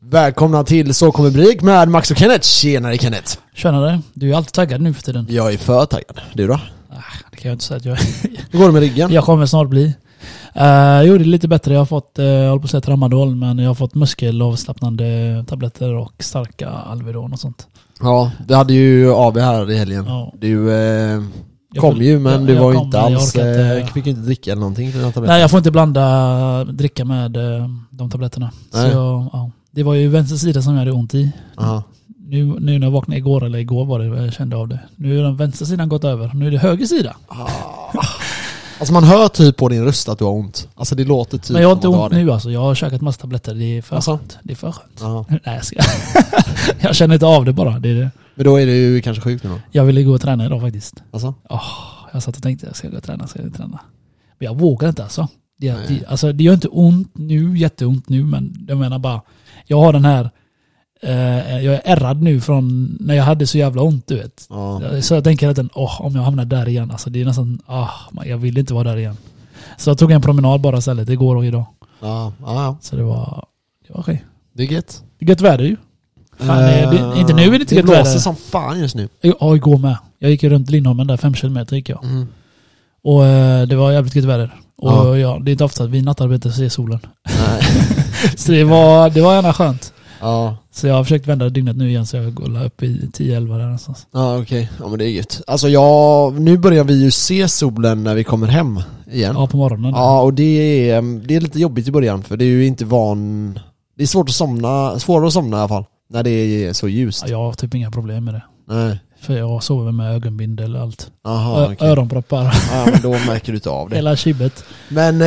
Välkomna till Så kommer Brik med Max och Kenneth. Tjenare Kenneth. Tjenare, du är alltid taggad nu för tiden. Jag är för taggad, du då? Det kan jag inte säga att jag är. Går det med ryggen? Jag kommer snart bli jo, det är lite bättre, jag har fått håller på att säga tramadol, men jag har fått muskelavslappnande tabletter och starka Alvedon och sånt. Ja, det hade ju AB här i helgen, ja. Du kom ju, men jag, du var ju inte alls fick inte dricka eller någonting för den här tabletten. Nej, jag får inte blanda dricka med de tabletterna. Nej. Så ja. Det var ju vänster sida som jag hade ont i. Aha. Nu när jag vaknade igår var det jag kände av det. Nu är den vänstra sidan gått över. Nu är det höger sida. Ah. Alltså man hör typ på din röst att du har ont. Alltså det låter typ. Men jag har inte ont nu alltså. Jag har käkat massa tabletter. Det är för skönt. Det är för skönt. Nej, jag känner inte av det bara. Det är det. Men då är du kanske sjuk nu då? Jag ville gå och träna idag faktiskt. Alltså? Jag satt och tänkte jag ska gå och träna. Men jag vågar inte alltså. Det gör inte ont nu. Jätteont nu. Men jag menar bara. Jag har den här. Jag är ärrad nu från när jag hade så jävla ont, du vet. Ja. Så jag tänker att om jag hamnar där igen, alltså det är nästan jag vill inte vara där igen. Så jag tog en promenad bara istället igår och idag. Ja. Så det var okej. Det är gött. Det är gött väder ju. Fan, inte nu är det gött väder. Det blåser som fan just nu. Ja, igår med. Jag gick runt Lindholmen där 5 kilometer gick jag. Mm. Och det var jävligt gött väder. Och ja, det är inte ofta att vi nattarbetar ser solen. Nej. Så det var gärna skönt. Ja. Så jag har försökt vända dygnet nu igen, så jag går upp i 10-11 där någonstans. Ja, okej. Ja, men det är gött. Alltså nu börjar vi ju se solen när vi kommer hem igen. Ja, på morgonen. Ja, och det är lite jobbigt i början, för det är ju inte van. Det är svårare att somna i alla fall när det är så ljust. Ja, jag har typ inga problem med det. Nej. För jag sover med ögonbindel och allt. Aha, okay. Öronproppar. Ja, men då märker du inte av det. Hela kibbet. Men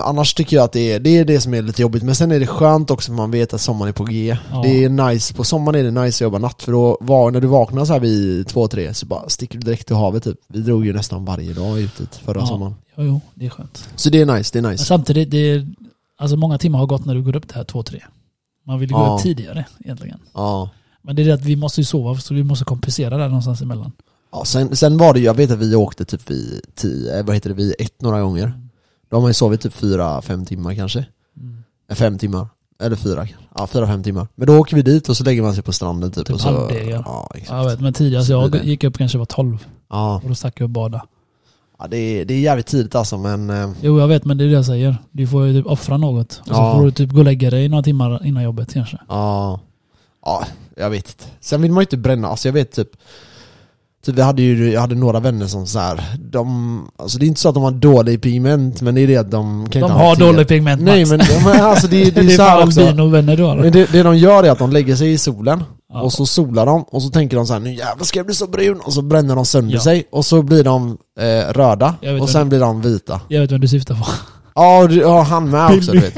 annars tycker jag att det är det som är lite jobbigt. Men sen är det skönt också, för man vet att sommaren är på G. Ja. Det är nice. På sommaren är det nice att jobba natt. För då när du vaknar så här vid 2-3 så bara sticker du direkt till havet typ. Vi drog ju nästan varje dag ut förra sommaren. Jo, det är skönt. Så det är nice, Men samtidigt, alltså många timmar har gått när du går upp det här 2-3. Man vill ju gå upp tidigare egentligen. Ja. Men det är det att vi måste ju sova, så vi måste kompensera där någonstans emellan. Ja, sen var det ju, jag vet att vi åkte typ vid 10, vid 1 några gånger. Då har man ju sovit typ 4-5 timmar kanske. 5 timmar, eller 4. Ja, 4-5 timmar. Men då åker vi dit och så lägger man sig på stranden typ. Och så, exakt. Jag vet, men tidigare så jag gick upp kanske var 12. Ja. Och då stack jag och bada. Ja, det är jävligt tidigt alltså, men... Jo, jag vet, men det är det jag säger. Du får ju typ offra något. Och så får du typ gå och lägga dig några timmar innan jobbet kanske. Ja, jag vet inte. Sen vill man ju inte bränna. Alltså jag vet typ jag hade några vänner som så här, alltså det är inte så att de har dålig pigment, men det är det att de inte har dålig pigment. Nej, men alltså det är så här också. Men det de gör är att de lägger sig i solen och så solar de och så tänker de så här, nu jävlar ska jag bli så brun, och så bränner de sönder sig och så blir de röda och sen blir de vita. Jag vet vad du syftar på. Ja, han med också, du vet.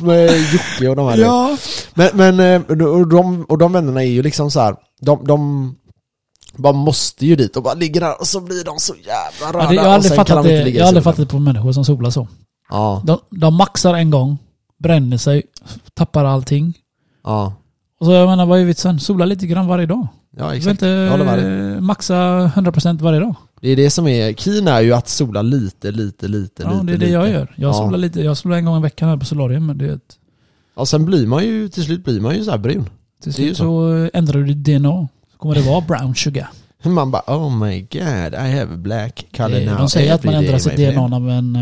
Med Jocke och de här. Ja. Men och de vännerna är ju liksom så här, de bara måste ju dit och bara ligger där och så blir de så jävla röda. Jag har aldrig fattat på människor som solar så. Ja. De maxar en gång, bränner sig, tappar allting. Ja. Och så jag menar, vad är vitsen? Sola lite grann varje dag. Ja, exakt. Jag håller med. Maxa 100% varje dag. Det är det som är, Kina är ju att sola lite. Ja, det är det jag gör. Jag solar lite. Jag solar en gång i veckan här på Solarium, men det är ett... Ja, sen till slut blir man ju så här brun. Till slut så ändrar du ditt DNA. Så kommer det vara brown sugar. Man bara, oh my god, I have a black color now. De säger att man ändrar sitt DNA, men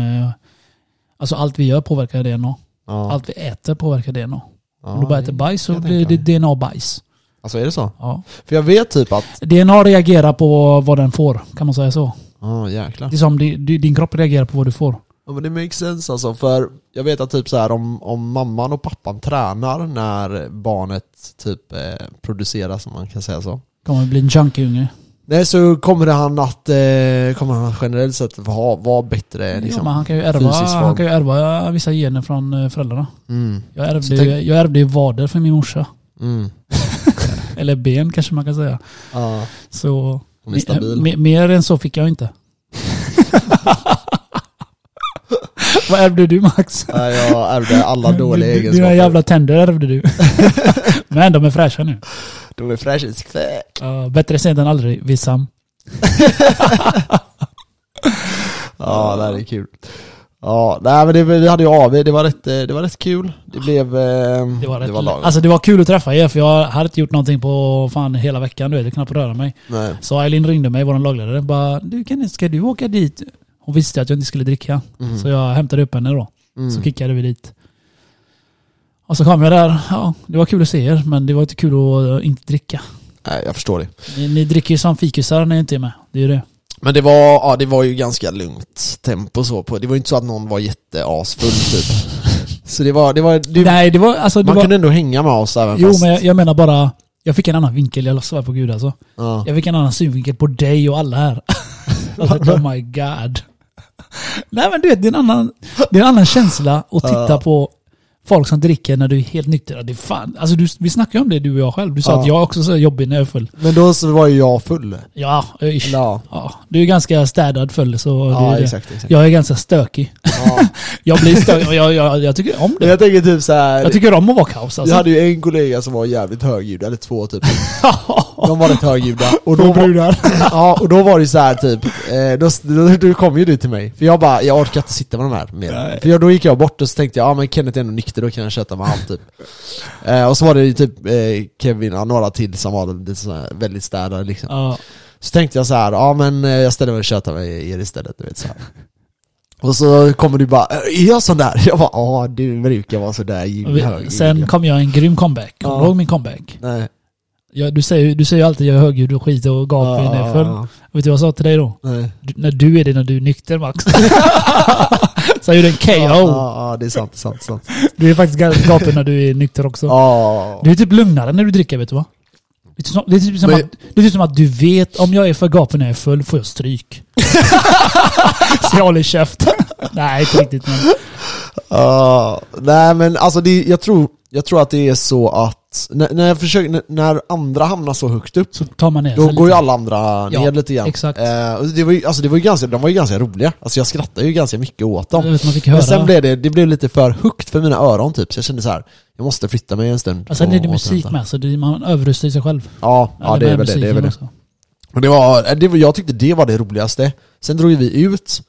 alltså allt vi gör påverkar DNA. Ja. Allt vi äter påverkar DNA. Ja, om du bara äter bajs så blir det DNA-bajs. Alltså är det så? Ja. För jag vet typ att... DNA reagerar på vad den får, kan man säga så. Jäklar. Det är som din kropp reagerar på vad du får. Ja, men det makes sense alltså, för jag vet att typ så här, om mamman och pappan tränar när barnet typ produceras, som man kan säga så. Kommer det bli en junkie-unge? Nej, så kommer han att generellt sett vara bättre liksom, men han kan ju ärva vissa gener från föräldrarna. Mm. Jag ärvde vader för min morsa. Mm. Eller ben kanske man kan säga. Ja. Så mer än så fick jag inte. Vad ärvde du, Max? Jag ärvde alla dåliga egenskaper. Dina jävla tänder ärvde du. Men de är fräscha nu. De är fräscha. Bättre sent än aldrig, Vissam. Ja, det här är kul. Ja, nej, men vi hade ju AV, det var rätt kul. Det var lagom. Alltså det var kul att träffa er, för jag hade inte gjort någonting på fan hela veckan, du vet, jag knappt röra mig. Nej. Så Eileen ringde mig, vår lagledare, bara ska du åka dit? Hon visste att jag inte skulle dricka. Mm. Så jag hämtade upp henne då. Mm. Så kickade vi dit. Och så kom jag där. Ja, det var kul att se er, men det var inte kul att inte dricka. Nej, jag förstår det. Ni dricker ju som fikusar när ni inte är med. Det är ju det. Men det var ju ganska lugnt tempo så på. Det var ju inte så att någon var jätteasfull typ. Så det var kunde ändå hänga med oss även. Jo, fast... men jag menar bara, jag fick en annan vinkel, jag lossade på Gud alltså. Ja. Jag fick en annan synvinkel på dig och alla här. Alltså, oh my god. Nej, men du vet, det är en annan känsla att titta på folk som dricker när du är helt nykter. Det är fan, alltså vi snackade om det, du och jag själv. Du sa att jag också så jobbig när jag är full. Men då så var ju jag full. Ja, ja. Du är ganska städad full. Så ja, det. Exakt. Jag är ganska stökig. Ja. Jag blir stökig. Jag tycker om det. Jag tänker typ så här, jag tycker om att vara kaos. Alltså. Jag hade ju en kollega som var jävligt högljudd. Eller två typ. De var rätt högljudda. Och då var det så här typ. Då kom ju du till mig. För jag bara, jag orkar inte sitta med de här mer. För då gick jag bort och så tänkte jag, men Kenneth är ändå nykter. Då kan jag köta med han typ. Och så var det ju typ Kevin och några till som var lite sådär, väldigt städade liksom. Så tänkte jag så här, men jag ställer mig och köta med er istället, du vet så här. Och så kommer du bara, är jag sån där? Jag bara, du brukar vara sådär. Sen kom jag en grym comeback. Kommer du ihåg min comeback? Nej. Du säger alltid jag är högljudd och skit och gapar i nerför. Vet du vad jag sa till dig då? När du är nykter, Max. Så är det en KO. Ja, det är sant. Du är faktiskt gapig när du är nykter också. Du är typ lugnare när du dricker, vet du va? Det är typ som att du vet, om jag är för gapig när jag är full får jag stryk. Så jag håller käft. Nej, inte riktigt. Men... nej, men alltså jag tror att det är så att när andra hamnar så högt upp så tar man ner, då går ju alla andra ner lite igen. Exakt. De var ju ganska roliga. Alltså jag skrattade ju ganska mycket åt dem. Men sen blev det blev lite för högt för mina öron typ, så jag kände så här, jag måste flytta mig en stund. Alltså är det musik med, så man överrustar sig själv. Ja, det är väl det. Och jag tyckte det var det roligaste. Sen drog vi ut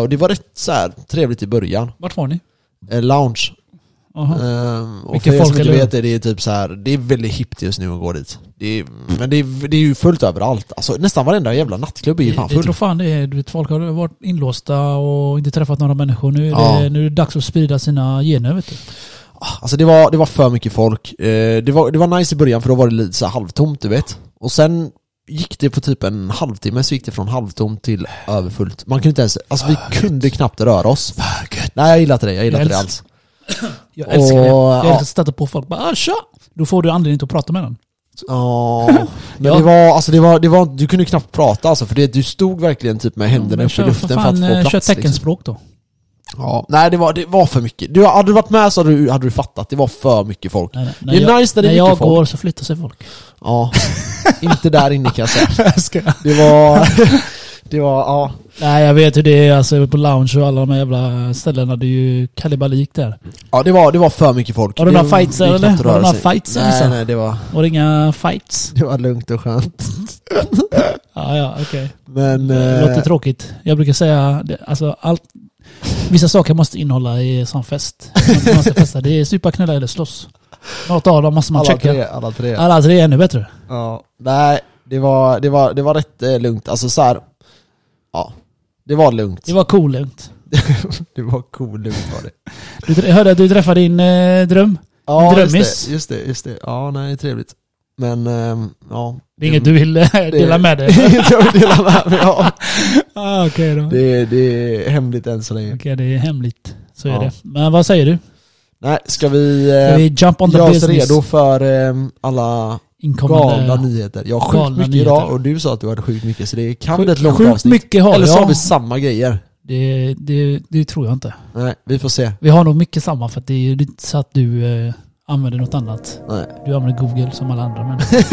och det var rätt så här trevligt i början. Vart var ni? Lounge. Och för folk som vet det är typ så här, det är väldigt hippt just nu att gå dit. Men det är ju fullt överallt. Alltså nästan varenda jävla nattklubb är ju fan full. Jag tror fan det är, du vet, folk har varit inlåsta och inte träffat några människor. Nu är det dags att sprida sina gener, vet du. Alltså det var för mycket folk. Det var nice i början, för då var det lite så här halvtomt, du vet. Och sen gick det på typ en halvtimme, så gick det från halvtomt till överfullt. Man kunde inte ens, alltså vi kunde knappt röra oss. Nej, jag gillade inte det alls. Jag älskar det. Jag älskar att stöta på folk. Bara, tja! Då får du anledning att prata med den. Men det var du kunde knappt prata alltså, för det, du stod verkligen typ med händerna upp i luften för att få plats. Kör teckenspråk liksom. Då. Ja, nej, det var för mycket. Hade du varit med så hade du fattat. Det var för mycket folk. Nej, det är nice när det är mycket folk. När jag går så flyttar sig folk. Ja, inte där inne kan jag säga. Det var. Nej, jag vet hur det är alltså, på Lounge och alla de här jävla ställena, det är ju kalibalik där. Ja, det var för mycket folk. Var det några fights eller? Nej, det var. Var det inga fights? Det var lugnt och skönt. Ja, okej. Men det låter tråkigt. Jag brukar säga alltså allt, vissa saker måste innehålla i sån fest. Man måste festa. Det är supa, knulla eller slåss. Något av dem måste man checka. Alla tre är ännu bättre. Ja, nej, det var rätt lugnt alltså så här. Ja, det var lugnt. Det var lugnt. Var det. Du hörde att du träffade din dröm. Ja, din drömmis. Just det. Ja, nej, det är trevligt. Men det är inget du vill dela med dig. Jag vill dela med mig. Ja. Okej då. Det är hemligt än så länge. Okej, det är hemligt. Så är det. Men vad säger du? Nej, ska vi jump on the business? Jag är redo för alla galna nyheter. Jag har sjukt mycket idag, och du sa att du hade sjukt mycket, så det kan bli ett långt avsnitt. Eller så har vi samma grejer. Det tror jag inte. Nej, vi får se. Vi har nog mycket samma, för att det är inte så att du använder något annat. Nej. Du använder Google som alla andra människor.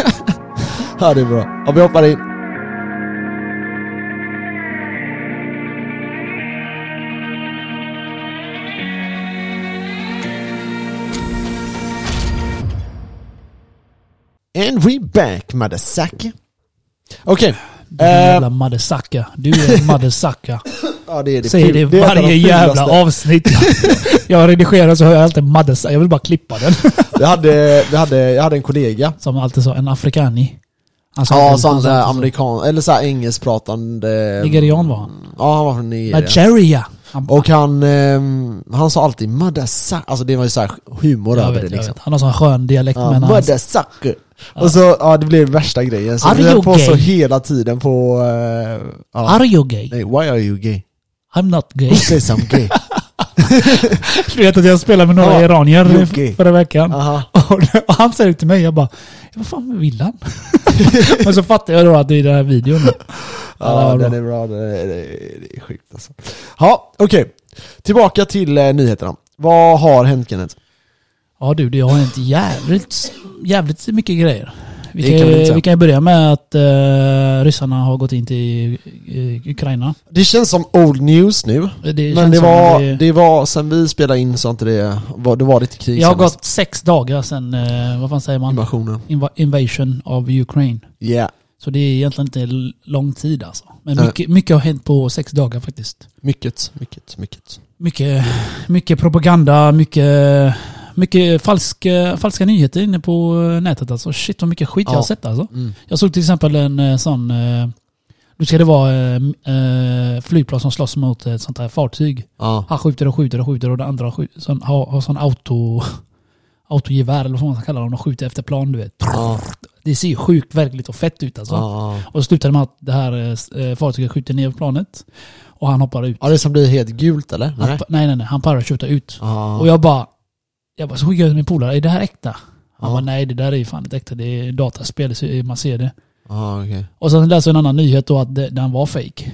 Ja, det är bra. Ja, vi hoppar in. And we back, Madasaka. Okej. Du är en jävla Madasaka. Ja, det är det. Säger det varje jävla avsnitt. Jag redigerar så hör jag alltid Madessa. Jag vill bara klippa den. Jag hade en kollega som alltid sa en afrikani. Alltså, ja, så han amerikan eller så här engelskpratande. Nigerian var han. Ja, han var från Nigeria. Nigeria. Och han sa alltid Madessa. Alltså det var ju så här humor över det liksom. Han har sån skön dialekt med han. Madessa. Och så det blev värsta grejen. Så vi på så hela tiden på Are you gay? Nej, why are you gay? I'm not gay. Who says I'm gay? Du vet att jag spelade med några iranier förra veckan. Och han säger till mig, jag bara, vad fan vill han? Men så fattar jag då att det är den här videon. Ja, den är bra. Det är sjukt alltså. Ja, okej. Tillbaka till nyheterna. Vad har hänt, Kenneth? Ja du, det har hänt jävligt mycket grejer. Vi kan börja med att ryssarna har gått in till Ukraina. Det känns som old news nu. Men det var sen vi spelade in så inte det var lite krig. Jag har gått 6 dagar sen vad fan säger man? Invasion of Ukraine. Ja. Yeah. Så det är egentligen inte lång tid alltså. Men mycket har hänt på 6 dagar faktiskt. Mycket propaganda, mycket falska nyheter inne på nätet alltså. Shit vad mycket skit jag har sett alltså. Mm. Jag såg till exempel en sån nu ska det vara flygplan som slåss mot ett sånt här fartyg. Ja. Han skjuter och det andra har sån autogevär eller vad man kallar det. De skjuter efter plan du vet. Ja. Det ser ju sjukt verkligt och fett ut alltså. Ja. Och så slutar det med att det här fartyget skjuter ner planet och han hoppar ut. Ja, det som blir helt gult eller? Nej, han parachutar ut. Ja. Och jag bara, så skickade jag min polare, är det här äkta? Han bara, nej det där är ju fan inte äkta, det är dataspel, man ser det. Ah, okay. Och sen läser en annan nyhet då att den var fake.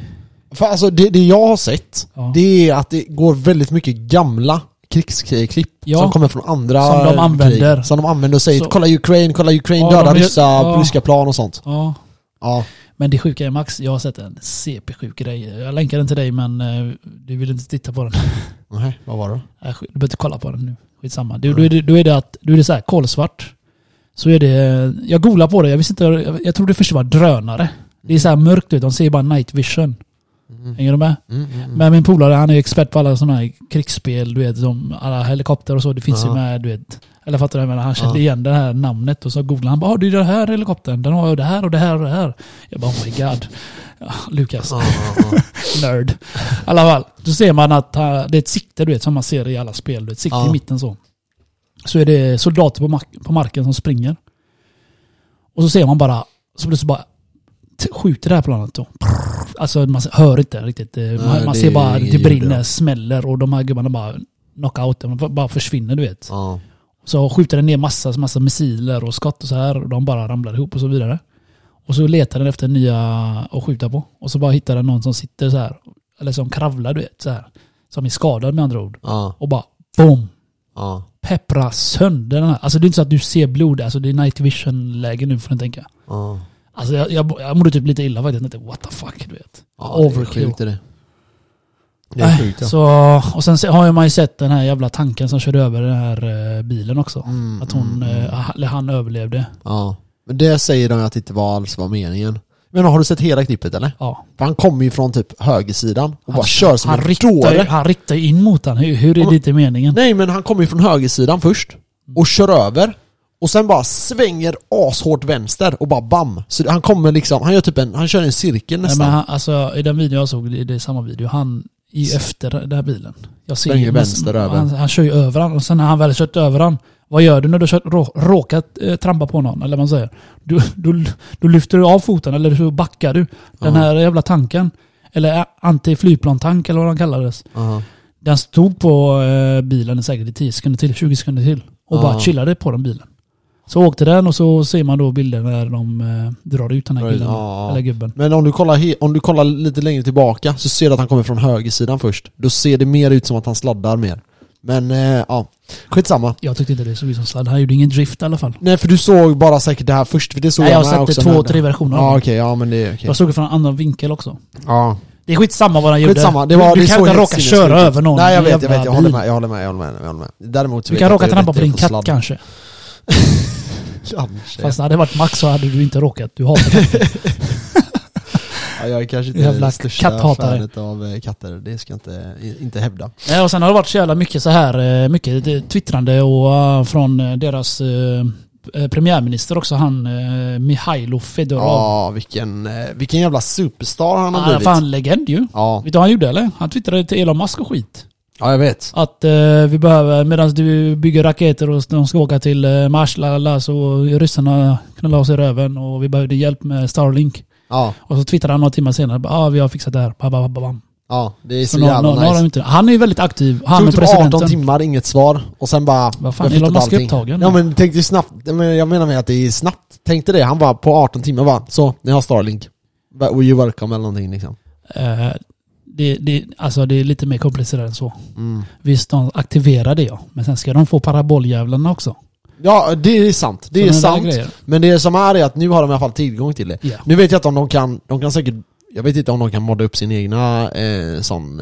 För alltså det jag har sett, det är att det går väldigt mycket gamla krigsklipp som kommer från andra som de använder. Krig, som de använder och säger, så, kolla Ukraine, döda ryska plan och sånt. Ja. Ja. Men det sjuka är Max, jag har sett en CP-sjuk grej. Jag länkar den till dig men du vill inte titta på den. Nej, vad var det? Du behöver inte kolla på den nu. Skitsamma. Du är det så här kolsvart. Så är det, jag googlar på det. Jag visste inte, jag trodde först det var drönare. Det är så här mörkt ut. De ser bara night vision. Hänger du med? Men min polare, han är ju expert på alla sådana här krigsspel, du vet, som alla helikopter och så. Det finns ju med, du vet. Eller fattar du vad jag menar? Han kände igen det här namnet och så googlade han. Bara, det är den här helikoptern. Den har ju det här och det här och det här. Jag bara, oh my god. Ja, Lukas. Nerd. I alla fall. Då ser man att det är ett sikte, du vet, som man ser i alla spel. Ett sikte i mitten så. Så är det soldater på marken som springer. Och så ser man bara, så plötsligt bara skjuter det här planet då. Alltså man hör inte riktigt. Man ser bara att det brinner, smäller och de här gubbarna bara knockouten. Bara försvinner, du vet. Ja. Så skjuter den ner massa missiler och skott och så här. Och de bara ramlar ihop och så vidare. Och så letar den efter nya att skjuta på. Och så bara hittar den någon som sitter så här. Eller som kravlar, du vet. Så här, som är skadad med andra ord. Ja. Och bara boom. Ja. Peppra sönder den här. Alltså det är inte så att du ser blod. Alltså det är night vision-läge nu får du tänka. Ja. Alltså jag mådde typ lite illa faktiskt. What the fuck, du vet. Ja, overkill. Det är sjukt. Så, och sen har man ju sett den här jävla tanken som körde över den här bilen också. Att han överlevde. Ja. Men det säger de att det inte var alls var meningen. Men har du sett hela klippet eller? Ja. För han kommer ju från typ högersidan och bara kör som en dåre. Han riktar in mot han. Hur är det inte meningen? Nej, men han kommer ju från högersidan först och kör över. Och sen bara svänger ashårt vänster och bara bam. Så han kommer liksom, han kör en cirkel nästan. Nej, men alltså i den video jag såg, det är samma video, han i efter den här bilen. Jag ser ju vänster över. Han kör ju över han och sen när han väl kört över han, vad gör du när du råkat trampa på någon? Eller man säger, du lyfter du av foten eller så backar du. Den här jävla tanken, eller anti-flygplantank eller vad den kallades. Den stod på bilen säkert i 10 sekunder till, 20 sekunder till och bara chillade på den bilen. Så åkte den och så ser man då bilder när de drar ut den här killen eller gubben. Men om du kollar lite längre tillbaka så ser du att han kommer från högersidan först. Då ser det mer ut som att han sladdar mer. Men skitsamma. Jag tyckte inte det såg ut som sladd. Han gjorde ingen drift i alla fall. Nej, för du såg bara säkert det här först. För det såg. Nej, jag har sett 2-3 versioner. Ja, okej. Ja, men det är okej. Jag såg det från en annan vinkel också. Ja. Det är skitsamma vad han gjorde. Du kan inte råka köra över någon. Nej, jag vet. Jag håller med. Däremot du kan råka trampa på din katt kanske. Fast när det hade varit Max så hade du inte råkat. Du hatar det. Ja, jag är kanske inte den största fanet av katter. Det ska jag inte hävda. Ja, och sen har det varit så jävla mycket så här. Mycket twittrande och från deras premiärminister också, han Mihailo Fedorov. Ja, vilken jävla superstar han har blivit. Han är legend ju. Ja. Vet du vad han gjorde eller? Han twittrade till Elon Musk och skit. Ja, jag vet. Att vi behöver, medan du bygger raketer och de ska åka till Mars, så ryssarna knallar oss i röven och vi behövde hjälp med Starlink. Ja. Och så twittrade han några timmar senare, vi har fixat det här. Ja, det är så jävla nice. Han är ju väldigt aktiv. Han tog typ 18 timmar, inget svar. Och sen bara... Vad fan, Elon Musk är upptagen. Ja, men tänkte snabbt. Jag menar med att det är snabbt. Tänkte det, han bara på 18 timmar bara, så, ni har Starlink. Were you welcome eller någonting liksom. Det är lite mer komplicerat än så. Mm. Visst, de aktiverar det, ja. Men sen ska de få paraboljävlarna också. Ja, det är sant. Det är sant. Men det som är att nu har de i alla fall tillgång till det. Yeah. Nu vet jag inte om de kan säkert... Jag vet inte om de kan modda upp sin egna som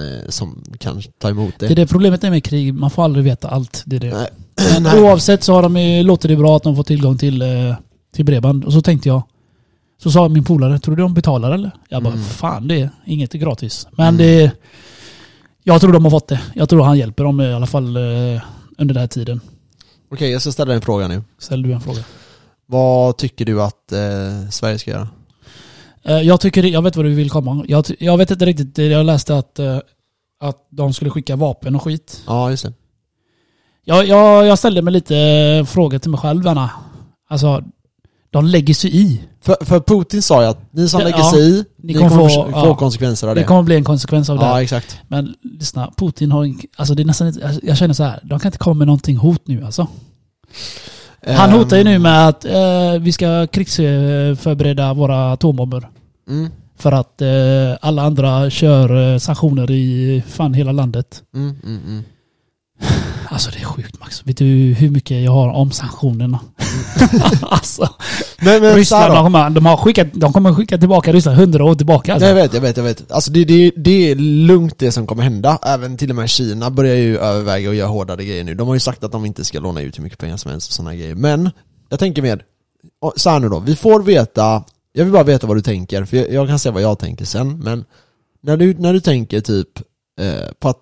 kan ta emot det. Det är det problemet är med krig. Man får aldrig veta allt. Det är det. Nej. Oavsett så har låter det bra att de får tillgång till bredband. Och så tänkte jag. Så sa min polare, tror du de betalar eller? Jag bara, fan det är inget gratis. Men jag tror de har fått det. Jag tror han hjälper dem i alla fall under den här tiden. Okej, jag ska ställa en fråga nu. Ställ du en fråga. Vad tycker du att Sverige ska göra? Jag vet vad du vill komma. Jag vet inte riktigt. Jag läste att de skulle skicka vapen och skit. Ja, just det. Jag ställde mig lite frågor till mig själv. Alltså, de lägger sig i. För Putin sa jag att ni som lägger sig i, ni kommer få konsekvenser av det. Det kommer bli en konsekvens av det. Ja, exakt. Men lyssna, Putin har... Alltså, det är nästan inte, jag känner så här. De kan inte komma med någonting hot nu, alltså. Han hotar ju nu med att vi ska krigsförbereda våra atombomber. Mm. För att alla andra kör sanktioner i fan hela landet. Alltså det är sjukt, Max. Vet du hur mycket jag har om sanktionerna? Alltså, men Ryssland, de kommer skicka tillbaka Ryssland 100 år tillbaka. Alltså. Jag vet. Alltså det är lugnt det som kommer hända. Även till och med Kina börjar ju överväga och göra hårdare grejer nu. De har ju sagt att de inte ska låna ut hur mycket pengar som helst och sådana grejer. Men jag tänker med så här nu då. Vi får veta, jag vill bara veta vad du tänker. För jag kan säga vad jag tänker sen. Men när du tänker typ på att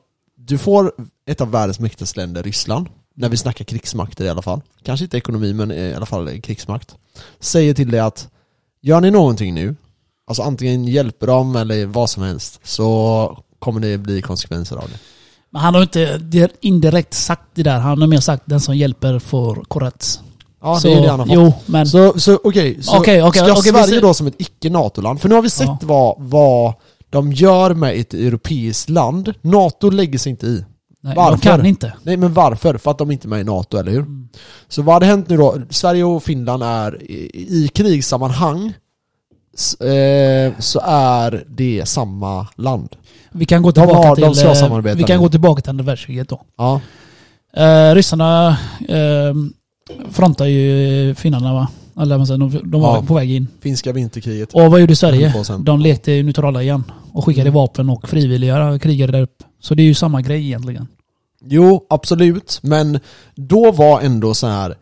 du får ett av världens mäktigaste länder, Ryssland, när vi snackar krigsmakter i alla fall, kanske inte ekonomi men i alla fall krigsmakt, säger till dig att gör ni någonting nu, alltså antingen hjälper dem eller vad som helst, så kommer det bli konsekvenser av det. Men han har inte indirekt sagt det där, han har mer sagt den som hjälper får korrekt. Ja, så, det är det han har fått. Jo, men... Okej, Sverige då som ett icke-NATO-land, för nu har vi sett vad de gör med ett europeiskt land. NATO lägger sig inte i. Nej, varför? De kan inte. Nej, men varför? För att de inte är med i NATO, eller hur? Mm. Så vad hade hänt nu då? Sverige och Finland är i krigssammanhang så är det samma land. Vi kan gå tillbaka till andra världskriget då. Ja. Ryssarna frontar ju finnarna, va? De var på väg in. Finska vinterkriget. Och vad gjorde Sverige? De lekte neutrala igen och skickade vapen och frivilliga krigare där upp. Så det är ju samma grej egentligen. Jo, absolut. Men då var ändå så här...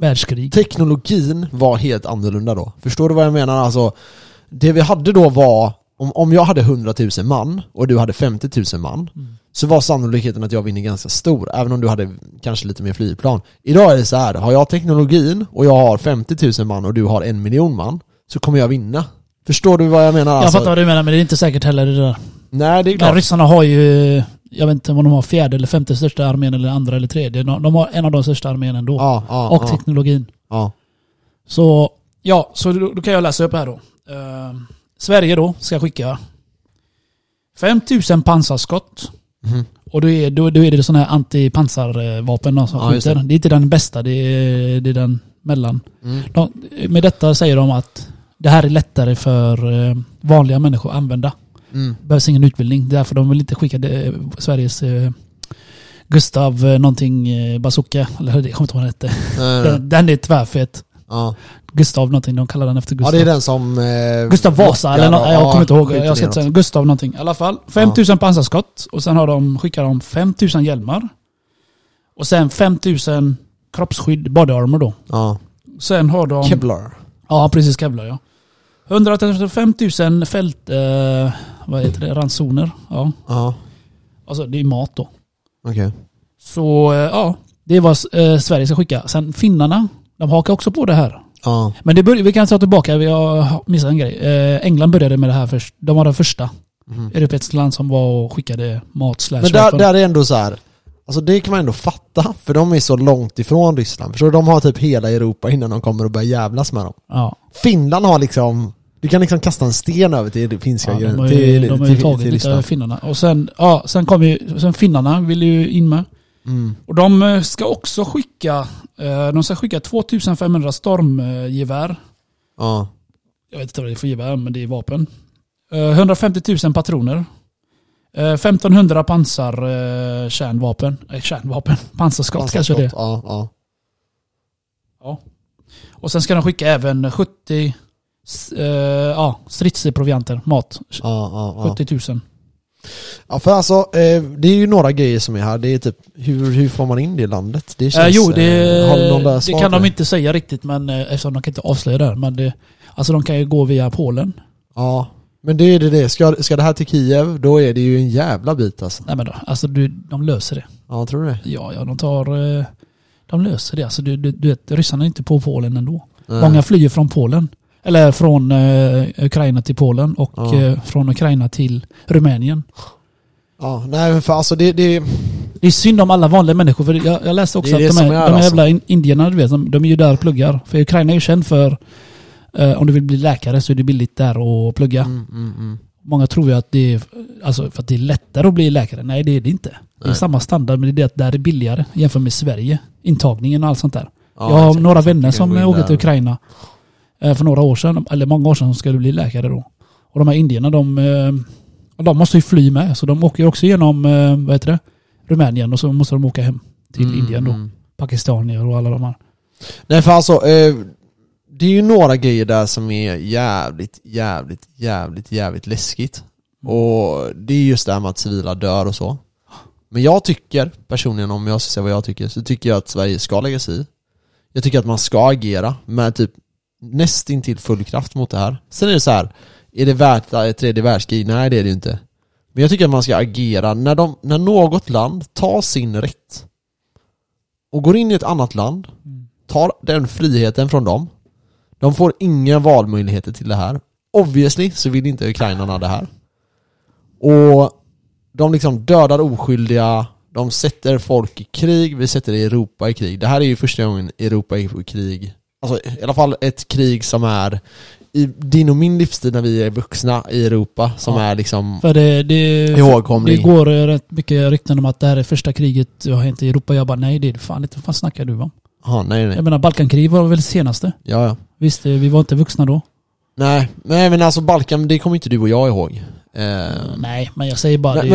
världskrig. Teknologin var helt annorlunda då. Förstår du vad jag menar? Alltså, det vi hade då var... Om jag hade 100 000 man och du hade 50 000 man, så var sannolikheten att jag vinner ganska stor, även om du hade kanske lite mer flygplan. Idag är det så här, har jag teknologin och jag har 50 000 man och du har 1 miljon man, så kommer jag vinna. Förstår du vad jag menar? Jag fattar vad du menar, men det är inte säkert heller det där. Nej, det är klart. Ryssarna har ju, jag vet inte om de har fjärde eller femte största armén eller andra eller tredje. De har en av de största armén ändå. Och teknologin. Ja. Så då kan jag läsa upp här då. Sverige då ska skicka 5 000 pansarskott. Och då är det sån här antipansarvapen som skjuter. Det är inte den bästa, det är den mellan. Med detta säger de att det här är lättare för vanliga människor att använda. Behövs ingen utbildning. Därför de vill inte skicka Sveriges Gustav någonting bazooka, eller det kommer inte ihåg det. Den är tvärfet. Gustav någonting, de kallar den efter Gustav. Ja, det är den som... Gustav Vasa, eller något, jag kommer inte ihåg. Jag ska inte säga Gustav någonting. I alla fall, 5 000 pansarskott. Och sen skickar de 5 000 hjälmar. Och sen 5 000 kroppsskydd, body armor då. Sen har de... Kevlar. Ja, precis, Kevlar, ja. 135 000 fält, vad heter det, ransoner. Ja. Ja. Alltså det är mat då. Okej. Okay. Så ja, det är vad Sverige ska skicka. Sen finnarna, de hakar också på det här. Ja. Men det började, vi kan ta tillbaka, vi har missat en grej. England började med det här först. De var den första europeiskt land som var och skickade mat. Men där är ändå så här, alltså det kan man ändå fatta, för de är så långt ifrån Ryssland. Förstår du? De har typ hela Europa innan de kommer och börjar jävlas med dem. Ja. Finland har liksom, du kan liksom kasta en sten över till finska gränsen. De har ju tagit lite över finnarna. Och sen, ja, sen finnarna vill ju in med. Mm. Och de ska också skicka 2500 stormgevär. Ja. Jag vet inte vad det är för gevär, men det är vapen. 150 000 patroner. 1500 pansarskott kanske det. Ja. Och sen ska de skicka även 70 stridsprovianter, mat. 70 000. Ja, för alltså det är ju några grejer som är här. Det är typ hur får man in det i landet? Det känns, det kan de inte säga riktigt, men eftersom de kan inte avslöja det, men det, alltså de kan ju gå via Polen. Ja. Men det är det. Ska det här till Kiev, då är det ju en jävla bit alltså. Nej men då, alltså de löser det. Ja, tror du det? Ja, de löser det. Alltså du vet, ryssarna är inte på Polen ändå. Nej. Många flyr från Polen. Eller från Ukraina till Polen och från Ukraina till Rumänien. Ja, nej för alltså det är synd om alla vanliga människor, för jag läste också att de jävla indierna, du vet, de är ju där och pluggar. För Ukraina är ju känd för om du vill bli läkare så är det billigt där och plugga. Många tror ju att det är, alltså, för att det är lättare att bli läkare. Nej, det är det inte. Det är samma standard, men det är att där är billigare jämfört med Sverige. Intagningen och allt sånt där. Ja, jag har några vänner som åker till Ukraina för några år sedan, eller många år sedan, skulle bli läkare då. Och de här indierna, de måste ju fly med. Så de åker också genom Rumänien, och så måste de åka hem till Indien då. Pakistanier och alla de här. Nej, för alltså det är ju några grejer där som är jävligt läskigt. Och det är just det här med att civila dör och så. Men jag tycker personligen, om jag ska säga vad jag tycker, så tycker jag att Sverige ska lägga sig i. Jag tycker att man ska agera med typ nästintill full kraft mot det här. Sen är det så här, är det värt ett tredje världskrig? Nej, det är det ju inte. Men jag tycker att man ska agera när något land tar sin rätt och går in i ett annat land, tar den friheten från dem. De får inga valmöjligheter till det här. Obviously så vill inte ukrainarna det här. Och de liksom dödar oskyldiga. De sätter folk i krig. Vi sätter Europa i krig. Det här är ju första gången Europa är i krig. Alltså i alla fall ett krig som är i din och min livstid när vi är vuxna i Europa. Som är liksom ihågkomlig. Det går rätt mycket rykten om att det här är första kriget jag har hänt i Europa. Jag bara, nej det är fan inte. Vad fan snackar du om? Aha, nej. Jag menar, Balkankrig var väl det senaste? Ja. Visst, vi var inte vuxna då. Nej, men alltså Balkan, det kommer inte du och jag ihåg. Nej, men jag säger bara att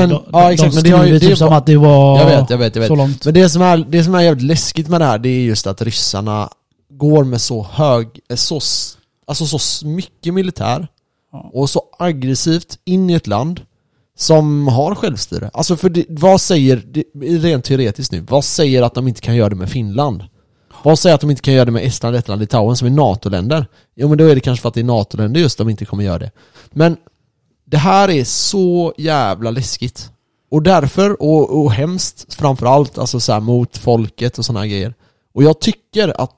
det var jag vet. Så långt. Men det som är jävligt läskigt med det här, det är just att ryssarna går med så mycket militär och så aggressivt in i ett land som har självstyre. Alltså för rent teoretiskt nu, vad säger att de inte kan göra det med Finland? Vad säger att de inte kan göra det med Estland, Lettland, Litauen som är NATO-länder? Jo, men då är det kanske för att det är NATO-länder just de inte kommer göra det. Men det här är så jävla läskigt. Och därför, och hemskt framförallt, alltså så här, mot folket och såna här grejer. Och jag tycker att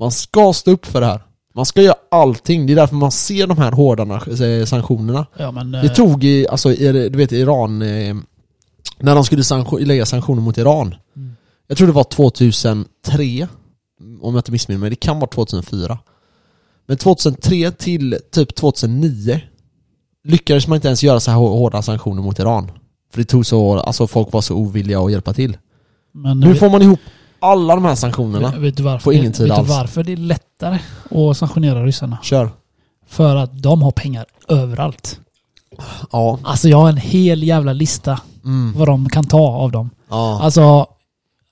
man ska stå upp för det här. Man ska göra allting. Det är därför man ser de här hårda sanktionerna. Ja, men, det tog Iran, när de skulle lägga sanktioner mot Iran. Jag tror det var 2003, om jag inte missminner mig. Det kan vara 2004. Men 2003 till typ 2009 lyckades man inte ens göra så här hårda sanktioner mot Iran. För det tog så, alltså folk var så ovilliga att hjälpa till. Men nu får man ihop alla de här sanktionerna. Vet du varför? Vet du varför det är lättare att sanktionera ryssarna? Kör. För att de har pengar överallt. Ja. Alltså jag har en hel jävla lista vad de kan ta av dem. Ja.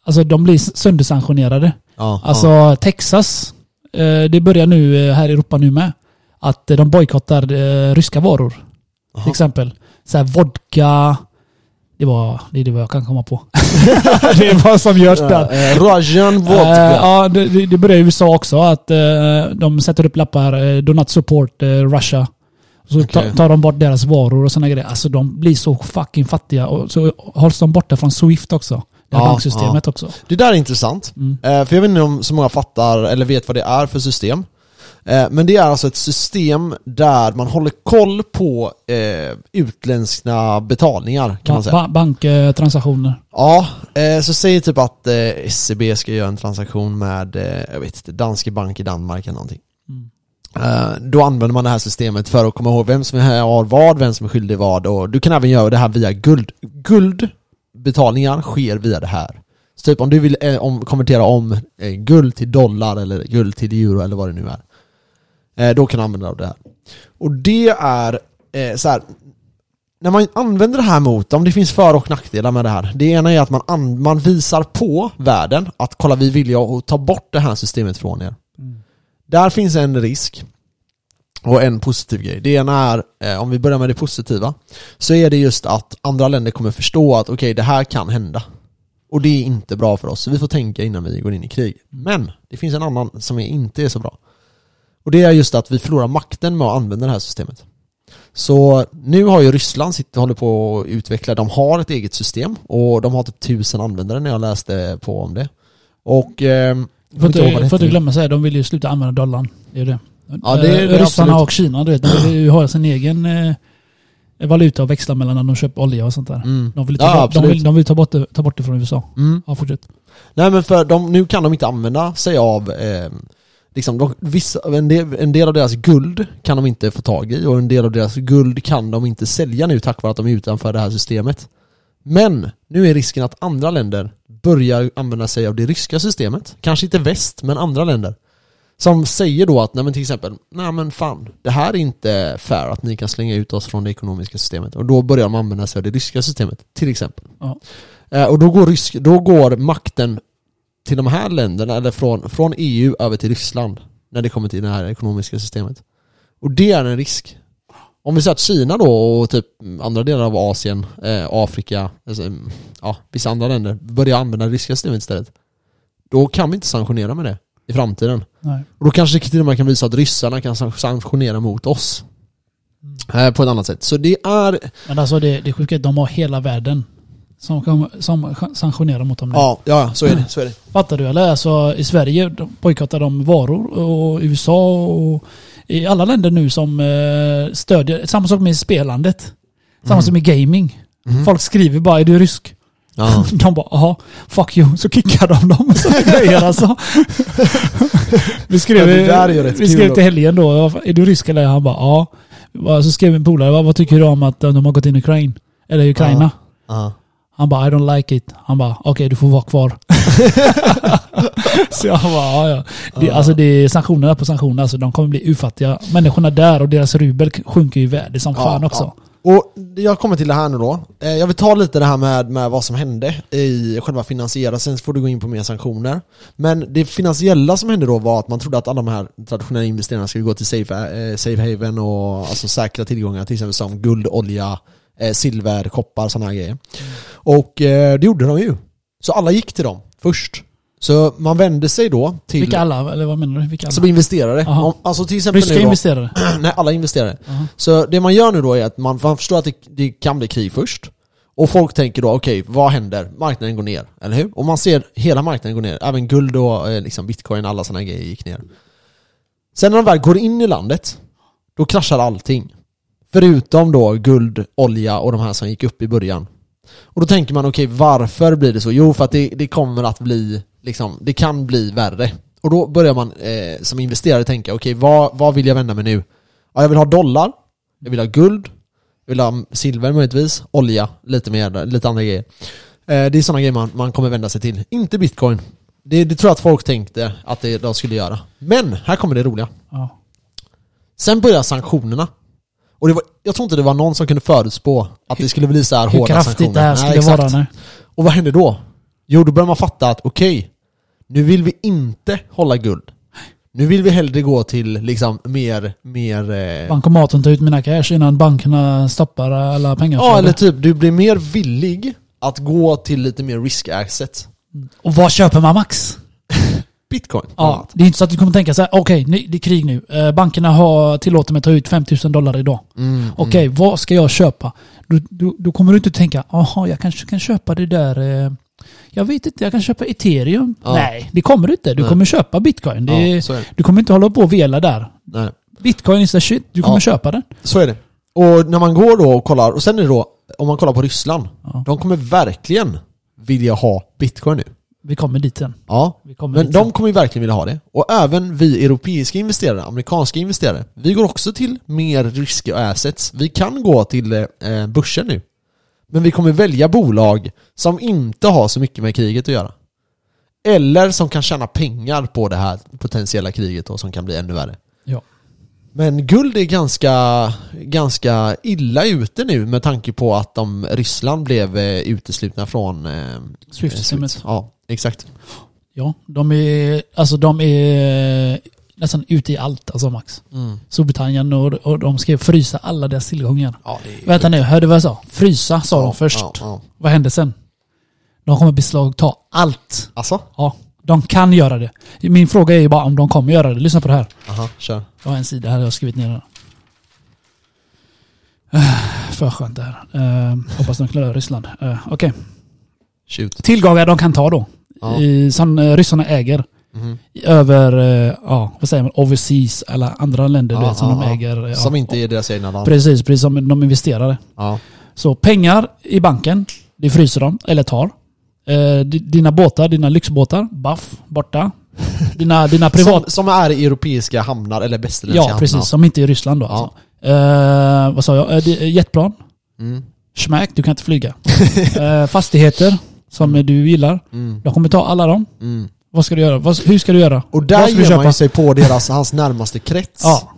Alltså de blir söndersanktionerade. Ja, alltså Texas, det börjar nu här i Europa nu med att de bojkottar ryska varor. Aha. Till exempel så här vodka, Det var jag kan komma på. Det är vad som görs där. Russian vodka. Ja, det börjar i USA också att de sätter upp lappar do not support Russia. Så tar de bort deras varor och såna grejer. Alltså de blir så fucking fattiga och så hålls de borta från Swift också. Det banksystemet också. Det där är intressant. För jag vet inte om så många fattar eller vet vad det är för system. Men det är alltså ett system där man håller koll på utländska betalningar kan man säga. Banktransaktioner. Ja, så säger typ att SEB ska göra en transaktion med jag vet inte, Danske Bank i Danmark eller någonting. Då använder man det här systemet för att komma ihåg vem som har vad, vem som är skyldig vad, och du kan även göra det här via guld. Guldbetalningar sker via det här. Så typ om du vill konvertera om guld till dollar eller guld till euro eller vad det nu är. Då kan man använda det här. Och det är så här. När man använder det här mot dem, det finns för- och nackdelar med det här. Det ena är att man visar på världen att kolla, vi vill ju ta bort det här systemet från er. Mm. Där finns en risk och en positiv grej. Det ena är, om vi börjar med det positiva, så är det just att andra länder kommer förstå att okej, det här kan hända. Och det är inte bra för oss. Så vi får tänka innan vi går in i krig. Men det finns en annan som inte är så bra. Och det är just att vi förlorar makten med att använda det här systemet. Så nu har ju Ryssland håller på att utveckla. De har ett eget system. Och de har typ 1000 användare när jag läste på om det. Och... Får du glömma säga, de vill ju sluta använda dollarn. Det är ju det. Ja, det är Ryssarna absolut. Och Kina, du vet. De vill ju ha sin egen valuta och växla mellan när de köper olja och sånt där. Mm. De vill ta bort det från USA. Mm. Ja, fortsätt. Nej, men för nu kan de inte använda sig av... liksom en del av deras guld kan de inte få tag i, och en del av deras guld kan de inte sälja nu tack vare att de är utanför det här systemet. Men nu är risken att andra länder börjar använda sig av det ryska systemet. Kanske inte väst, men andra länder. Som säger då att nej men till exempel, nej men fan, det här är inte fair att ni kan slänga ut oss från det ekonomiska systemet. Och då börjar de använda sig av det ryska systemet, till exempel. Och då går makten till de här länderna, eller från EU över till Ryssland när det kommer till det här ekonomiska systemet. Och det är en risk. Om vi säger att Kina då och typ andra delar av Asien, Afrika, alltså, ja, vissa andra länder börjar använda det ryska systemet istället. Då kan vi inte sanktionera med det i framtiden. Nej. Och då kanske till och med kan visa att ryssarna kan sanktionera mot oss på ett annat sätt. Så det är... Men alltså det är sjukt, de har hela världen som sanktionerar mot dem. Ja, så är det. Fattar du eller? Alltså, i Sverige bojkottar de varor, och USA och i alla länder nu som stödjer, samma sak med spelandet, samma som med gaming. Folk skriver bara, är du rysk? Ja. De bara, aha, fuck you, så kickar de dem och så grejer alltså. Vi skrev till helgen då, är du rysk eller? Han bara, ja. Så skrev min polare, vad tycker du om att de har gått in i Ukraina? Ja. Han bara, I don't like it. Han bara, okej, du får vara kvar. Så jag bara, ja. Alltså det är sanktionerna på sanktioner. Alltså de kommer bli ufattiga. Människorna där och deras rubel sjunker ju värde som fan också. Ja. Och jag kommer till det här nu då. Jag vill ta lite det här med vad som hände i själva finansiella. Sen får du gå in på mer sanktioner. Men det finansiella som hände då var att man trodde att alla de här traditionella investerarna skulle gå till safe haven och alltså säkra tillgångar, till exempel som guld, olja, silver, koppar, sådana här grejer. Och det gjorde de ju. Så alla gick till dem först. Så man vände sig då till... Vilka alla? Eller vad menar du? Vilka alla? Som investerare. Alltså till exempel ryska nu då, investerare? Nej, alla investerare. Aha. Så det man gör nu då är att man förstår att det kan bli krig först. Och folk tänker då, okej, vad händer? Marknaden går ner, eller hur? Och man ser hela marknaden går ner. Även guld och liksom bitcoin, alla sådana grejer gick ner. Sen när de väl går in i landet, då kraschar allting. Förutom då guld, olja och de här som gick upp i början. Och då tänker man, okej, varför blir det så? Jo, för att det kommer att bli, liksom, det kan bli värre. Och då börjar man som investerare tänka, okej, vad vill jag vända mig nu? Ja, jag vill ha dollar, jag vill ha guld, jag vill ha silver möjligtvis, olja, lite mer, lite andra grejer. Det är sådana grejer man kommer vända sig till. Inte bitcoin. Det tror jag att folk tänkte att de skulle göra. Men här kommer det roliga. Ja. Sen börjar sanktionerna. Och jag tror inte det var någon som kunde förutspå att det skulle bli så här hårda sanktioner. Hur kraftigt det här skulle vara nu. Och vad hände då? Jo, då började man fatta att okej, nu vill vi inte hålla guld. Nu vill vi hellre gå till liksom mer bankomaten, ta ut mina cash innan bankerna stoppar alla pengar. Ja, eller typ du blir mer villig att gå till lite mer risk asset. Och vad köper man max? Bitcoin. Ja, det är inte så att du kommer tänka så här, okej, det är krig nu. Bankerna har tillåtit mig att ta ut $5,000 idag. Okej, vad ska jag köpa? Då kommer du inte tänka, aha, jag kanske kan köpa det där. Jag vet inte, jag kan köpa Ethereum. Ja. Nej, det kommer du inte. Du kommer köpa Bitcoin. Du kommer inte hålla på och vela där. Nej. Bitcoin is the shit. Du kommer köpa den. Så är det. Och när man går då och kollar, och sen är det då, om man kollar på Ryssland, de kommer verkligen vilja ha Bitcoin nu. Vi kommer dit sen. Ja, men de kommer ju verkligen vilja ha det. Och även vi europeiska investerare, amerikanska investerare, vi går också till mer riskiga assets. Vi kan gå till börsen nu. Men vi kommer välja bolag som inte har så mycket med kriget att göra. Eller som kan tjäna pengar på det här potentiella kriget och som kan bli ännu värre. Ja. Men guld är ganska illa ute nu med tanke på att Ryssland blev uteslutna från Swift. Ja, exakt. Ja, de är nästan ute i allt, alltså Max. Storbritannien och de skrev frysa alla deras tillgångar. Ja, vänta nu, hörde du vad jag sa? Frysa sa de först. Ja. Vad hände sen? De kommer beslagta allt. Alltså? Ja, de kan göra det. Min fråga är ju bara om de kommer göra det. Lyssna på det här. Aha, kör. Jag har en sida här, jag har skrivit ner den. För skönt det här. Hoppas de klarar Ryssland. Okej. Shoot. Tillgångar de kan ta då. Ja. Som ryssarna äger. Mm. Över vad säger man, overseas eller andra länder som de äger. Som inte är deras egna land. Precis som de investerare. Ja. Så pengar i banken, det fryser de eller tar. Dina båtar, dina lyxbåtar, buff, borta. Dina privat... som är i europeiska hamnar eller västerländska hamnar. Ja, precis, som inte är i Ryssland då. Ja. Alltså. Vad sa jag? Jetplan. Schmack, du kan inte flyga. Fastigheter som du gillar. Jag kommer ta alla dem. Vad ska du göra? Hur ska du göra? Och där ger man sig på hans närmaste krets. Ja.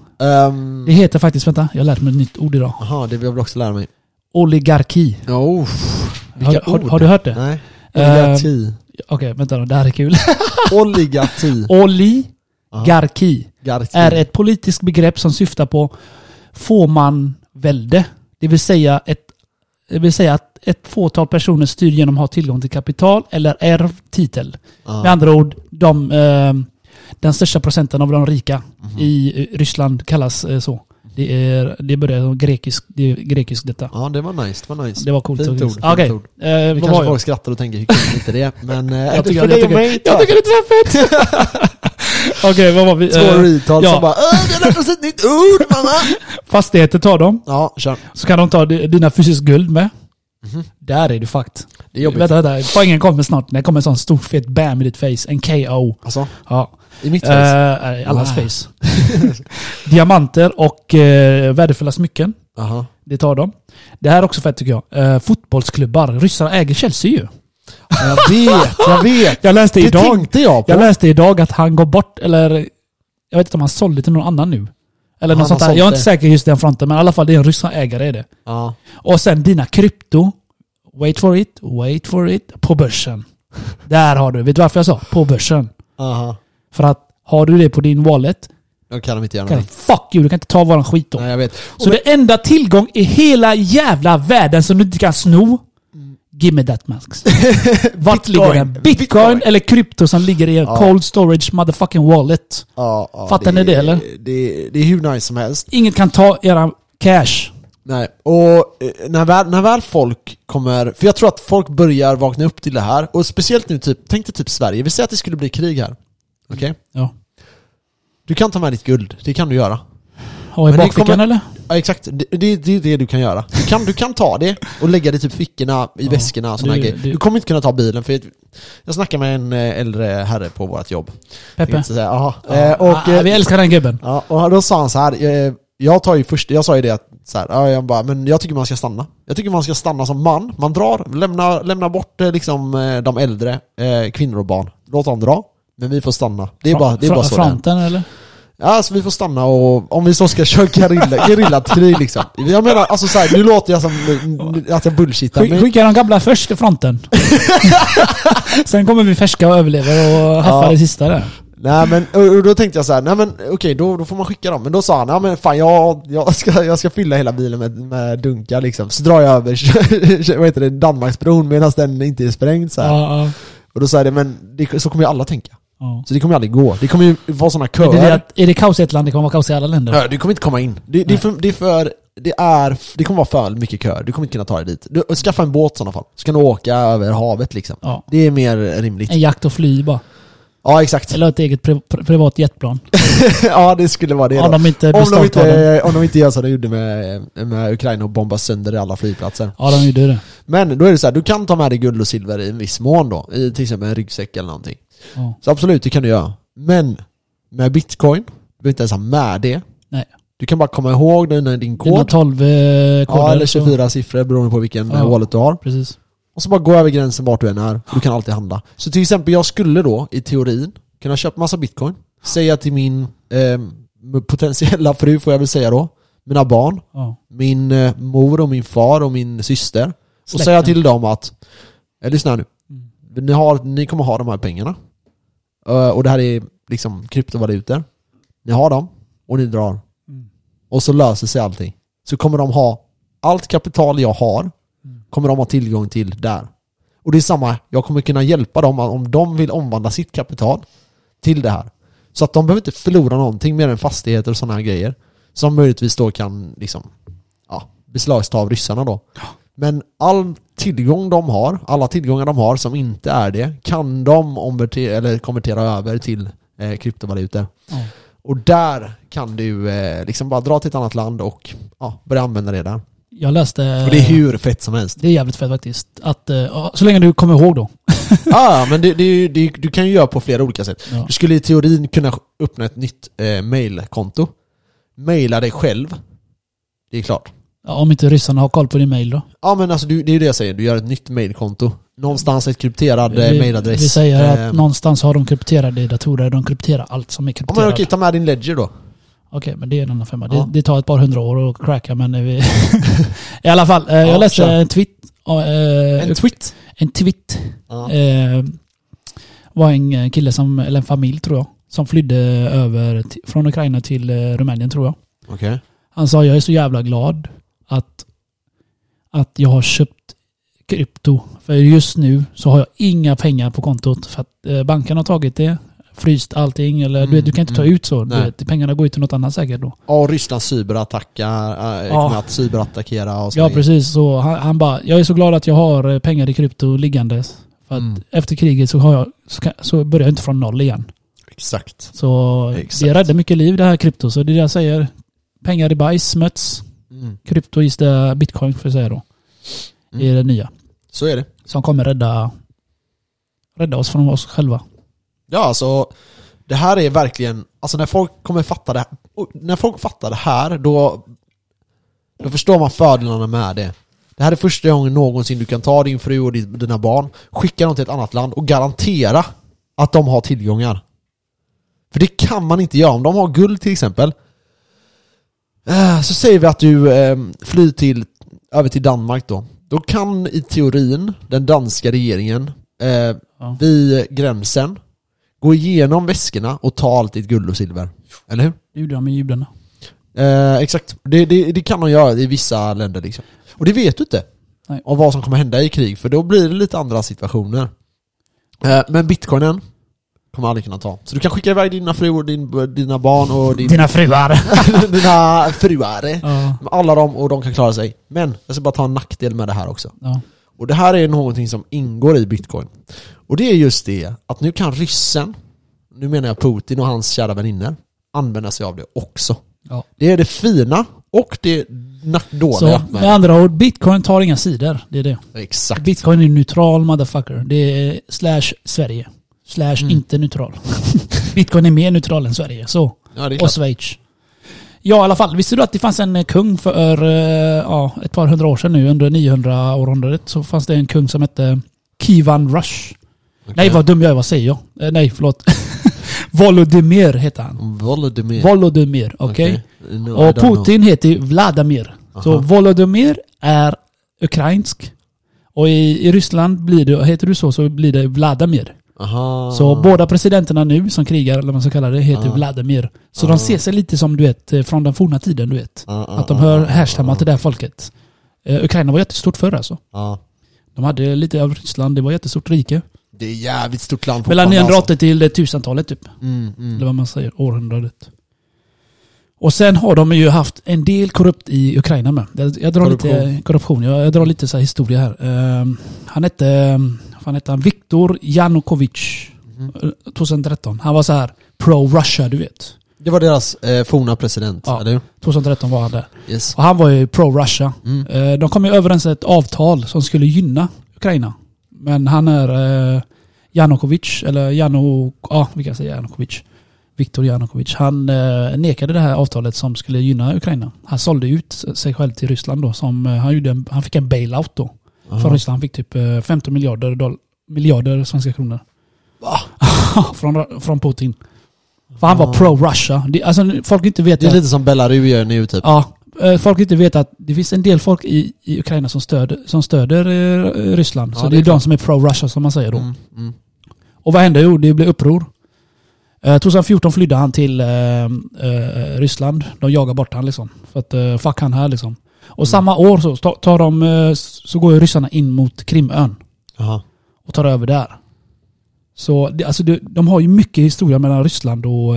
Det heter faktiskt, vänta, jag har lärt mig ett nytt ord idag. Jaha, det vill jag också lära mig. Oligarki. Har du hört det? Nej. Oligarki. Okej, vänta då, det här är kul. Oligarki. Oligarki är ett politiskt begrepp som syftar på får man välde. Det vill säga att ett fåtal personer styr genom att ha tillgång till kapital eller ärvtitel. Med andra ord, den största procenten av de rika i Ryssland kallas så. Det började som grekisk detta. Ja, det var nice. Det var coolt. Fint ord. Okay. Vi kanske folk skrattar och tänker, hur kul inte det? Men jag tycker det är fett. Okej, vad var vi? Två rytal som bara, jag lärde oss ett nytt ord, mamma. Fastigheter tar dem. Ja, kör. Så kan de ta dina fysiskt guld med. Där är du fakt. Det är jobbigt. Vänta. Poängen kommer snart. Det kommer en sån stor fet bam i ditt face. En KO. Alltså? Ja. I mitt face? Allas face. Diamanter och värdefulla smycken. Aha. Det tar dem. Det här är också fett tycker jag. Fotbollsklubbar. Ryssarna äger Chelsea ju. Jag vet. Jag läste idag att han går bort, eller jag vet inte om han sålde till någon annan nu. Eller något sånt där. Jag är inte säker just den fronten, men i alla fall det är en rysk ägare är det. Ja. Och sen dina krypto, wait for it, på börsen. Där har du, vet du varför jag sa? På börsen. Aha. För att har du det på din wallet, då kan de inte göra något. Fuck you, du kan inte ta våran skit då. Nej, jag vet. Så det enda tillgång i hela jävla världen som du inte kan sno. Give me that, Max. Vart ligger den? Bitcoin eller krypto som ligger i en cold storage motherfucking wallet? Fattar ni det eller? Det är hur nice som helst. Inget kan ta era cash. Nej, och när väl folk kommer... För jag tror att folk börjar vakna upp till det här. Och speciellt nu, tänk dig typ Sverige. Vi säger att det skulle bli krig här. Okej? Ja. Du kan ta med ditt guld. Det kan du göra. Och i bakfickan eller? Ja, exakt. Det är det du kan göra. Du kan ta det och lägga det typ fickorna i väskorna och såna grejer. Du kommer inte kunna ta bilen för jag snackade med en äldre herre på vårt jobb. Peppe. Vi älskar den gubben. Ja, och då sa han så här, jag sa ju det att så här, jag bara, men jag tycker man ska stanna. Jag tycker man ska stanna som man. Man drar, lämna bort liksom de äldre, kvinnor och barn. Låt dem dra, men vi får stanna. Det är bara så fronten, eller? Ja, alltså vi får stanna och om vi så ska köra gerillakrig liksom. Jag menar, alltså såhär, nu låter jag som att jag bullshittar. Skicka de gamla först i fronten. Sen kommer vi färska och överlever och haffar det sista där. Nej, men och då tänkte jag så här, nej men okej, då får man skicka dem. Men då sa han, nej men fan, jag ska fylla hela bilen med dunkar liksom. Så drar jag över, vad heter det, Danmarksbron medan den inte är sprängd så här. Ja. Och då sa jag, men så kommer ju alla tänka. Ja. Så det kommer ju aldrig gå. Det kommer ju vara såna köer. Är det kaos i ett land, det kommer vara kaos i alla länder. Nej, du kommer inte komma in. Det kommer vara för mycket kö. Du kommer inte kunna ta dig dit. Du skaffa en båt i sådana fall. Så kan du åka över havet liksom. Ja. Det är mer rimligt. En jakt och fly bara. Ja, exakt. Eller ett eget privat jetplan. Ja, det skulle vara det. Om de inte gör så de gjorde med Ukraina och bomba sönder alla flygplatser. Ja, de gjorde det. Men då är det så här, du kan ta med dig guld och silver i en viss mån då. I till exempel en ryggsäck eller någonting. Ja. Så absolut, det kan du göra. Men med Bitcoin, du behöver inte ens ha med det. Nej. Du kan bara komma ihåg din kod. Dina 12 koder. Ja, eller 24 så. Siffror beroende på vilken wallet du har. Precis. Och så bara gå över gränsen vart du än är. Du kan alltid handla. Så till exempel jag skulle då i teorin kunna köpa massa bitcoin. Säga till min potentiella fru får jag väl säga då. Mina barn. Ja. Min mor och min far och min syster. Släkten. Och säga till dem att lyssna nu. Mm. Ni kommer ha de här pengarna. Och det här är liksom kryptovalutor. Ni har dem och ni drar. Mm. Och så löser sig allting. Så kommer de ha allt kapital jag har. Kommer de ha tillgång till där. Och det är samma, jag kommer kunna hjälpa dem om de vill omvandla sitt kapital till det här. Så att de behöver inte förlora någonting mer än fastigheter och sådana här grejer. Som möjligtvis då kan liksom, beslagta av ryssarna då. Men all tillgång de har, alla tillgångar de har som inte är det, kan de konvertera över till kryptovalutor. Mm. Och där kan du liksom bara dra till ett annat land och börja använda det där. Jag läste... Och det är hur fett som helst. Det är jävligt fett faktiskt. Att, så länge du kommer ihåg då. Ja, men du kan ju göra på flera olika sätt. Ja. Du skulle i teorin kunna öppna ett nytt mailkonto. Maila dig själv. Det är klart. Ja, om inte ryssarna har koll på din mail då. Ja, men alltså, det är ju det jag säger. Du gör ett nytt mailkonto. Någonstans ett krypterad mailadress. Vi säger att någonstans har de krypterade datorer. De krypterar allt som är krypterat. Ja, men okej, ta med din ledger då. Okej, men det är en annan femma. Ja. Det tar ett par 100 år att cracka, men i alla fall. Jag läste en tweet. Ja. Var en kille eller en familj tror jag, som flydde över från Ukraina till Rumänien tror jag. Okej. Han sa, jag är så jävla glad att jag har köpt krypto. För just nu så har jag inga pengar på kontot för att banken har tagit det. Fryst allting, eller du kan inte ta ut så. Pengarna går ju till något annat säkert då. Ja, Ryssland cyberattackera och så. Ja, precis. Så han bara, jag är så glad att jag har pengar i krypto liggandes. För att efter kriget så börjar jag inte från noll igen. Exakt. Så det räddar mycket liv det här krypto. Så det är det jag säger. Pengar i bajs, smuts. Mm. Krypto is the bitcoin för att säga då. Det är det nya. Så är det. Som kommer rädda oss från oss själva. Ja, alltså det här är verkligen, alltså när folk fattar det här då förstår man fördelarna med det. Det här är första gången någonsin du kan ta din fru och dina barn, skicka dem till ett annat land och garantera att de har tillgångar. För det kan man inte göra om de har guld till exempel. Så säger vi att du flyr över till Danmark då. Då kan i teorin den danska regeringen vid gränsen gå igenom väskorna och ta allt ditt guld och silver. Eller hur? Det gjorde de med judarna. Exakt. Det kan de göra i vissa länder liksom. Och det vet du inte. Nej. Om vad som kommer hända i krig. För då blir det lite andra situationer. Men bitcoinen kommer aldrig kunna ta. Så du kan skicka iväg dina fruar, dina barn och dina fruar. Dina fruar. Alla dem, och de kan klara sig. Men jag ska bara ta en nackdel med det här också. Ja. Och det här är någonting som ingår i bitcoin. Och det är just det att nu kan ryssen, nu menar jag Putin och hans kära vänner, använda sig av det också. Ja. Det är det fina och det dåliga. Så med andra ord, bitcoin tar inga sidor. Det är det. Exakt. Bitcoin är neutral, motherfucker. Det är /Sverige. /inte neutral. Bitcoin är mer neutral än Sverige. Så. Ja, och Schweiz. Ja, i alla fall. Visste du att det fanns en kung för ett par 100 år sedan nu, under 900-århundradet, så fanns det en kung som hette Kivan Rush. Okay. Nej, vad dum jag är, vad säger jag? Nej, förlåt. Volodymyr heter han. Volodymyr, okej. Okay. No, och Putin heter Vladimir. Uh-huh. Så Volodymyr är ukrainsk. Och i Ryssland heter du så blir det Vladimir. Aha. Så båda presidenterna nu som krigar, eller man ska kalla det, heter Vladimir. Så de ser sig lite som, du vet, från den forna tiden, du vet. Att de hör härstammar till det här folket. Ukraina var jättestort förr alltså. De hade lite av Ryssland, det var jättestort rike. Det är jävligt stort land. Mellan 980 till 1000-talet typ. Eller vad man säger, århundradet. Och sen har de ju haft en del korrupt i Ukraina med. Jag drar lite korruption. Jag drar lite så här historia här. Han hette Viktor Janukovic 2013. Han var så här pro-Russia, du vet. Det var deras forna president, eller? 2013 var han där. Yes. Och han var ju pro-Russia. De kom ju överens ett avtal som skulle gynna Ukraina. Men han är Viktor Janukovic, han nekade det här avtalet som skulle gynna Ukraina. Han sålde ut sig själv till Ryssland då, som han fick en bailout då. Från Ryssland, han fick typ 15 miljarder svenska kronor. Va? från Putin. För han var pro-Russia. Alltså, folk inte vet. Det är lite som Belarus gör nu typ. Ja, folk inte vet att det finns en del folk i Ukraina som stöder Ryssland. Ja, så det är de som är pro-Russia som man säger då. Och vad hände? Jo, det blev uppror. 2014 flydde han till Ryssland. De jagar bort han liksom. För att fuck han här liksom. Och samma år så tar de så går ryssarna in mot Krimön. Aha. Och tar över där. Så alltså, de har ju mycket historia mellan Ryssland och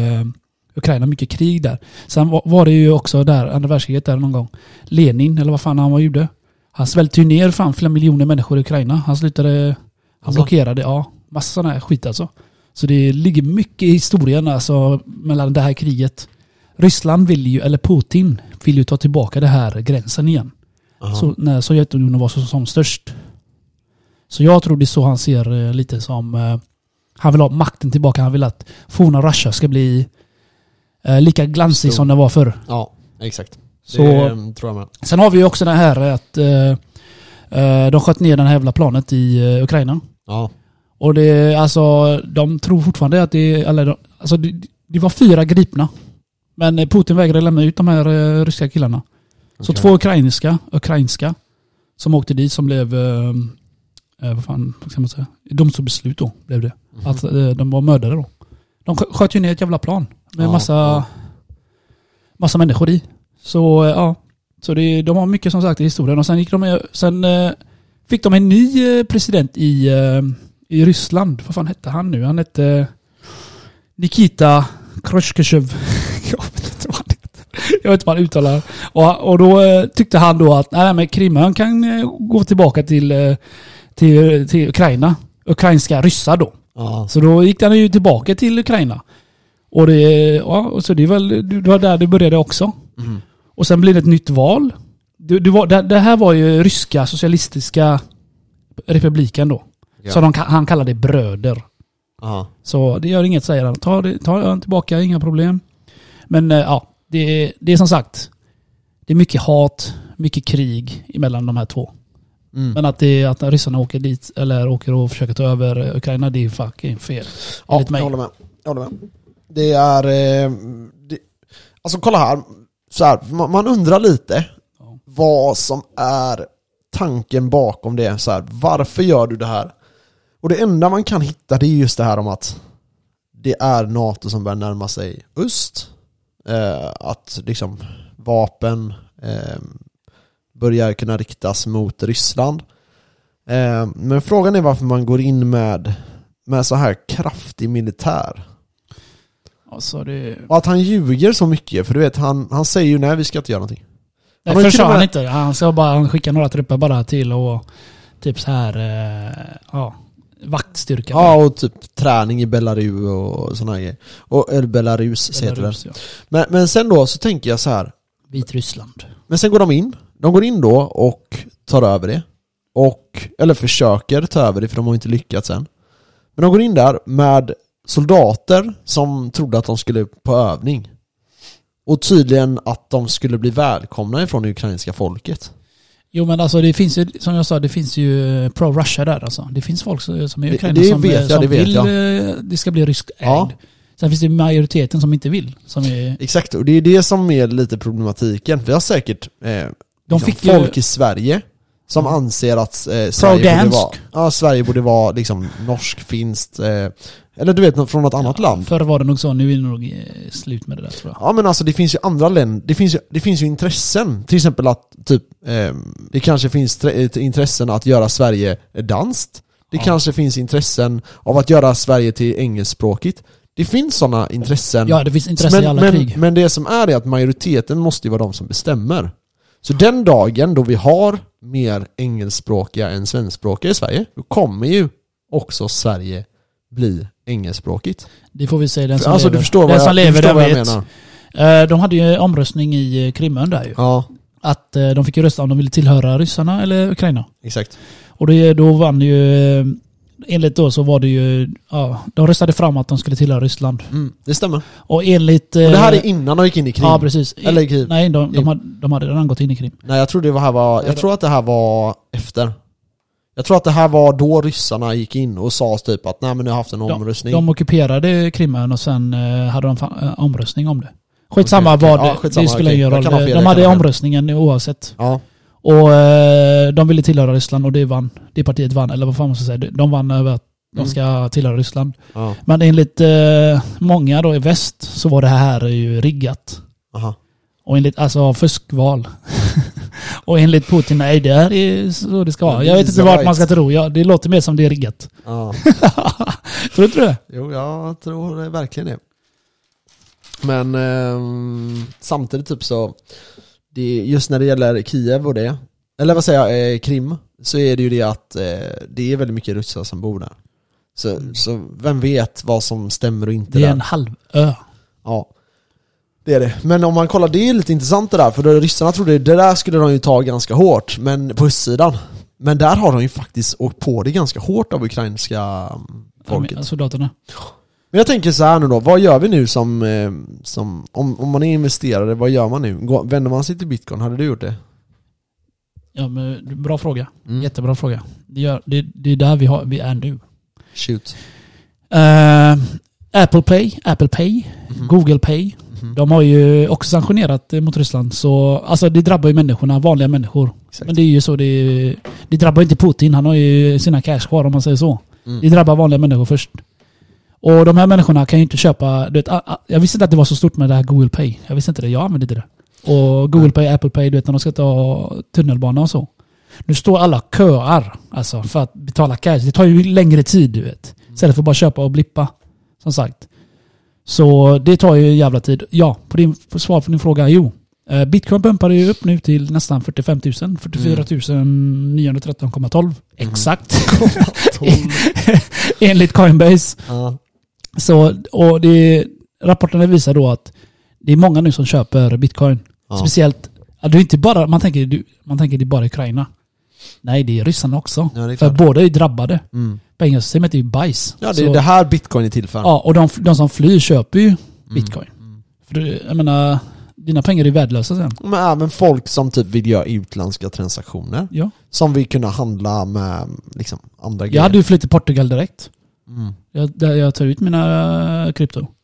Ukraina, mycket krig där. Sen var det ju också där andra världskriget där någon gång. Lenin eller vad fan han var jude. Han svälte ju ner fram flera miljoner människor i Ukraina. Han blockerade massa sådana här skit alltså. Så det ligger mycket i historien alltså, mellan det här kriget. Ryssland Putin vill ju ta tillbaka det här gränsen igen. Så när Sovjetunionen var som störst. Så jag tror det är så han ser lite som han vill ha makten tillbaka. Han vill att forna Russia ska bli lika glansig som den var förr. Ja, exakt. Så, det tror jag med. Sen har vi ju också det här att de sköt ner den här jävla planet i Ukraina. Ja. Och det, alltså, de tror fortfarande att det var 4 gripna. Men Putin vägrade lämna ut de här ryska killarna. Okay. Så 2 ukrainska som åkte dit som blev vad ska man säga? Domstolsbeslut då blev det. Att de var mördare då. De sköt ju ner ett jävla plan med massa människor i. Så så de har mycket som sagt i historien. Och sen fick de en ny president i Ryssland. Vad fan hette han nu? Han hette Nikita Kruschkev. Jag vet inte vad han uttalar. Och då tyckte han då att men Krimön kan gå tillbaka till Ukraina. Ukrainska ryssar då. Ja. Så då gick han ju tillbaka till Ukraina. Och så det var där det började också. Och sen blev det ett nytt val. Det här var ju ryska socialistiska republiken då. Ja. Så han kallade det bröder. Aha. Så det gör inget, säger han. Ta tillbaka, inga problem. Men det är som sagt, det är mycket hat, mycket krig emellan de här två. Men att ryssarna åker dit eller åker och försöker ta över Ukraina, det är fucking fel. Ja, jag håller med. Det är alltså kolla här, så här man undrar lite vad som är tanken bakom det. Så här, varför gör du det här? Och det enda man kan hitta, det är just det här om att det är NATO som börjar närma sig öst. Att liksom vapen börjar kunna riktas mot Ryssland. Men frågan är varför man går in med så här kraftig militär. Alltså det... Och att han ljuger så mycket. För du vet, han säger ju nej, vi ska inte göra någonting. Nej, först sa han inte. Han ska bara skicka några trupper bara till och typ så här vaktstyrka. Ja, och typ träning i Belarus och såna grejer. Och Belarus heter det. Ja. Men sen då så tänker jag så här. Vitryssland. Men sen går de in. De går in då och tar över det. Eller försöker ta över det, för de har inte lyckats än. Men de går in där med soldater som trodde att de skulle på övning. Och tydligen att de skulle bli välkomna ifrån det ukrainska folket. Jo, men alltså det finns ju, som jag sa, det finns ju pro-Russia där alltså. Det finns folk som är Ukraina det ska bli ryskt ägd. Ja. Sen finns det majoriteten som inte vill. Exakt, och det är det som är lite problematiken. Vi har säkert folk i Sverige som anser att Sverige borde vara liksom norsk, finskt, eller du vet, från något annat land. Förr var det nog så, nu är det nog slut med det där, tror jag. Ja, men alltså det finns ju andra länder, det finns ju intressen, till exempel att typ det kanske finns intressen att göra Sverige danskt. Det kanske finns intressen av att göra Sverige till engelskspråkigt. Det finns sådana intressen. Ja, det finns intressen i alla krig. Men det som är att majoriteten måste ju vara de som bestämmer. Så den dagen då vi har mer engelskspråkiga än svenskspråkiga i Sverige, då kommer ju också Sverige bli engelskspråkigt. Det får vi se, den som lever. Du förstår vad jag menar. De hade ju omröstning i Krimön där ju. Ja. Att de fick ju rösta om de ville tillhöra ryssarna eller Ukraina. Exakt. Och då vann ju... Enligt då så var det ju... Ja, de röstade fram att de skulle tillhöra Ryssland. Mm, det stämmer. Och enligt... Och det här är innan de gick in i Krim. Ja, precis. Eller Krim. Nej, de hade redan gått in i Krim. Nej, jag tror det här var... Jag tror att det här var efter. Jag tror att det här var då ryssarna gick in och sa typ att nej, men nu har haft en omröstning. De ockuperade Krimön och sen hade de omröstning om det. Skitsamma vad det skulle göra. De hade omröstningen oavsett. Ja. Och de ville tillhöra Ryssland och det partiet vann, eller vad fan man ska säga, de vann över att de ska tillhöra Ryssland. Ja. Men enligt många då i väst så var det här ju riggat. Aha. Och enligt, alltså fuskval. Och enligt Putin, nej, det är så det ska vara. Jag vet inte vart man ska tro, det låter mer som det är riggat. Ja. Tror du det? Jo, jag tror det verkligen det. Men samtidigt typ så... Det, just när det gäller Kiev och det, eller vad säger jag, Krim, så är det ju det att det är väldigt mycket ryssar som bor där. Så vem vet vad som stämmer och inte där. Det är en halv ö. Ja, det är det. Men om man kollar, det är lite intressant det där, för ryssarna trodde det där skulle de ju ta ganska hårt, men på östsidan. Men där har de ju faktiskt åkt på det ganska hårt av ukrainska folket. Ja, soldaterna. Men jag tänker så här nu då, vad gör vi nu som om man är investerare, vad gör man nu? Vänder man sig till Bitcoin, hade du gjort det? Ja, men bra fråga. Mm. Jättebra fråga. Det är där vi är nu. Shoot. Apple Pay, Google Pay. Mm. De har ju också sanktionerat mot Ryssland, så alltså det drabbar ju människorna, vanliga människor. Exakt. Men det är ju så, det drabbar inte Putin, han har ju sina cash kvar om man säger så. Mm. Det drabbar vanliga människor först. Och de här människorna kan ju inte köpa... Du vet, jag visste inte att det var så stort med det här Google Pay. Jag visste inte det. Jag använde inte det. Och Google Pay, Apple Pay, du vet, när de ska ta tunnelbana och så. Nu står alla köar alltså, för att betala cash. Det tar ju längre tid, du vet. Istället för att bara köpa och blippa, som sagt. Så det tar ju jävla tid. Ja, på svar på din fråga, jo. Bitcoin pumpade ju upp nu till nästan 45 000. 44 913,12. Exakt. Enligt Coinbase. Ja. Så, och rapporterna visar då att det är många nu som köper bitcoin. Ja. Speciellt, det är inte bara, man tänker det är bara Ukraina. Nej, det är ryssarna också. Ja, det är för båda är drabbade. Pengasystemet är ju bajs. Ja, det är det här bitcoin är till för. Ja, och de som flyr köper ju bitcoin. För jag menar, dina pengar är värdelösa sen. Men även folk som typ vill göra utländska transaktioner. Ja. Som vill kunna handla med liksom andra grejer. Jag hade ju flytt till Portugal direkt. Jag tar ut mina krypto. I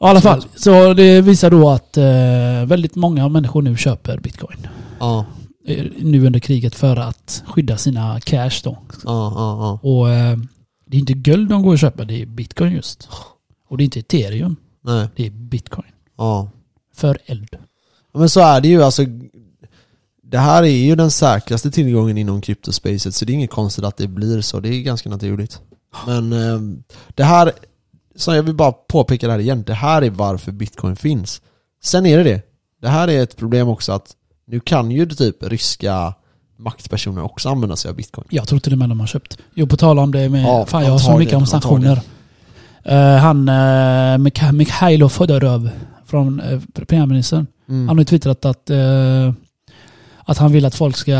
alla fall, så det visar då att väldigt många människor nu köper bitcoin. Ja. Nu under kriget för att skydda sina cash då. Ja. Och det är inte guld de går och köper, det är bitcoin just. Och det är inte ethereum. Nej. Det är bitcoin. Ja. För eld. Men så är det ju, alltså det här är ju den säkraste tillgången inom kryptospacet, så det är inget konstigt att det blir så. Det är ganska naturligt. Men det här, så jag vill bara påpeka det här igen, det här är varför bitcoin finns. Sen är det här är ett problem också, att nu kan ju typ ryska maktpersoner också använda sig av bitcoin. Jag tror till och med de har köpt. Jo, på tal om det med, jag har så mycket om sanktioner. Han Mihailo Fedorov från premiärministern, han har twittrat att han vill att folk ska,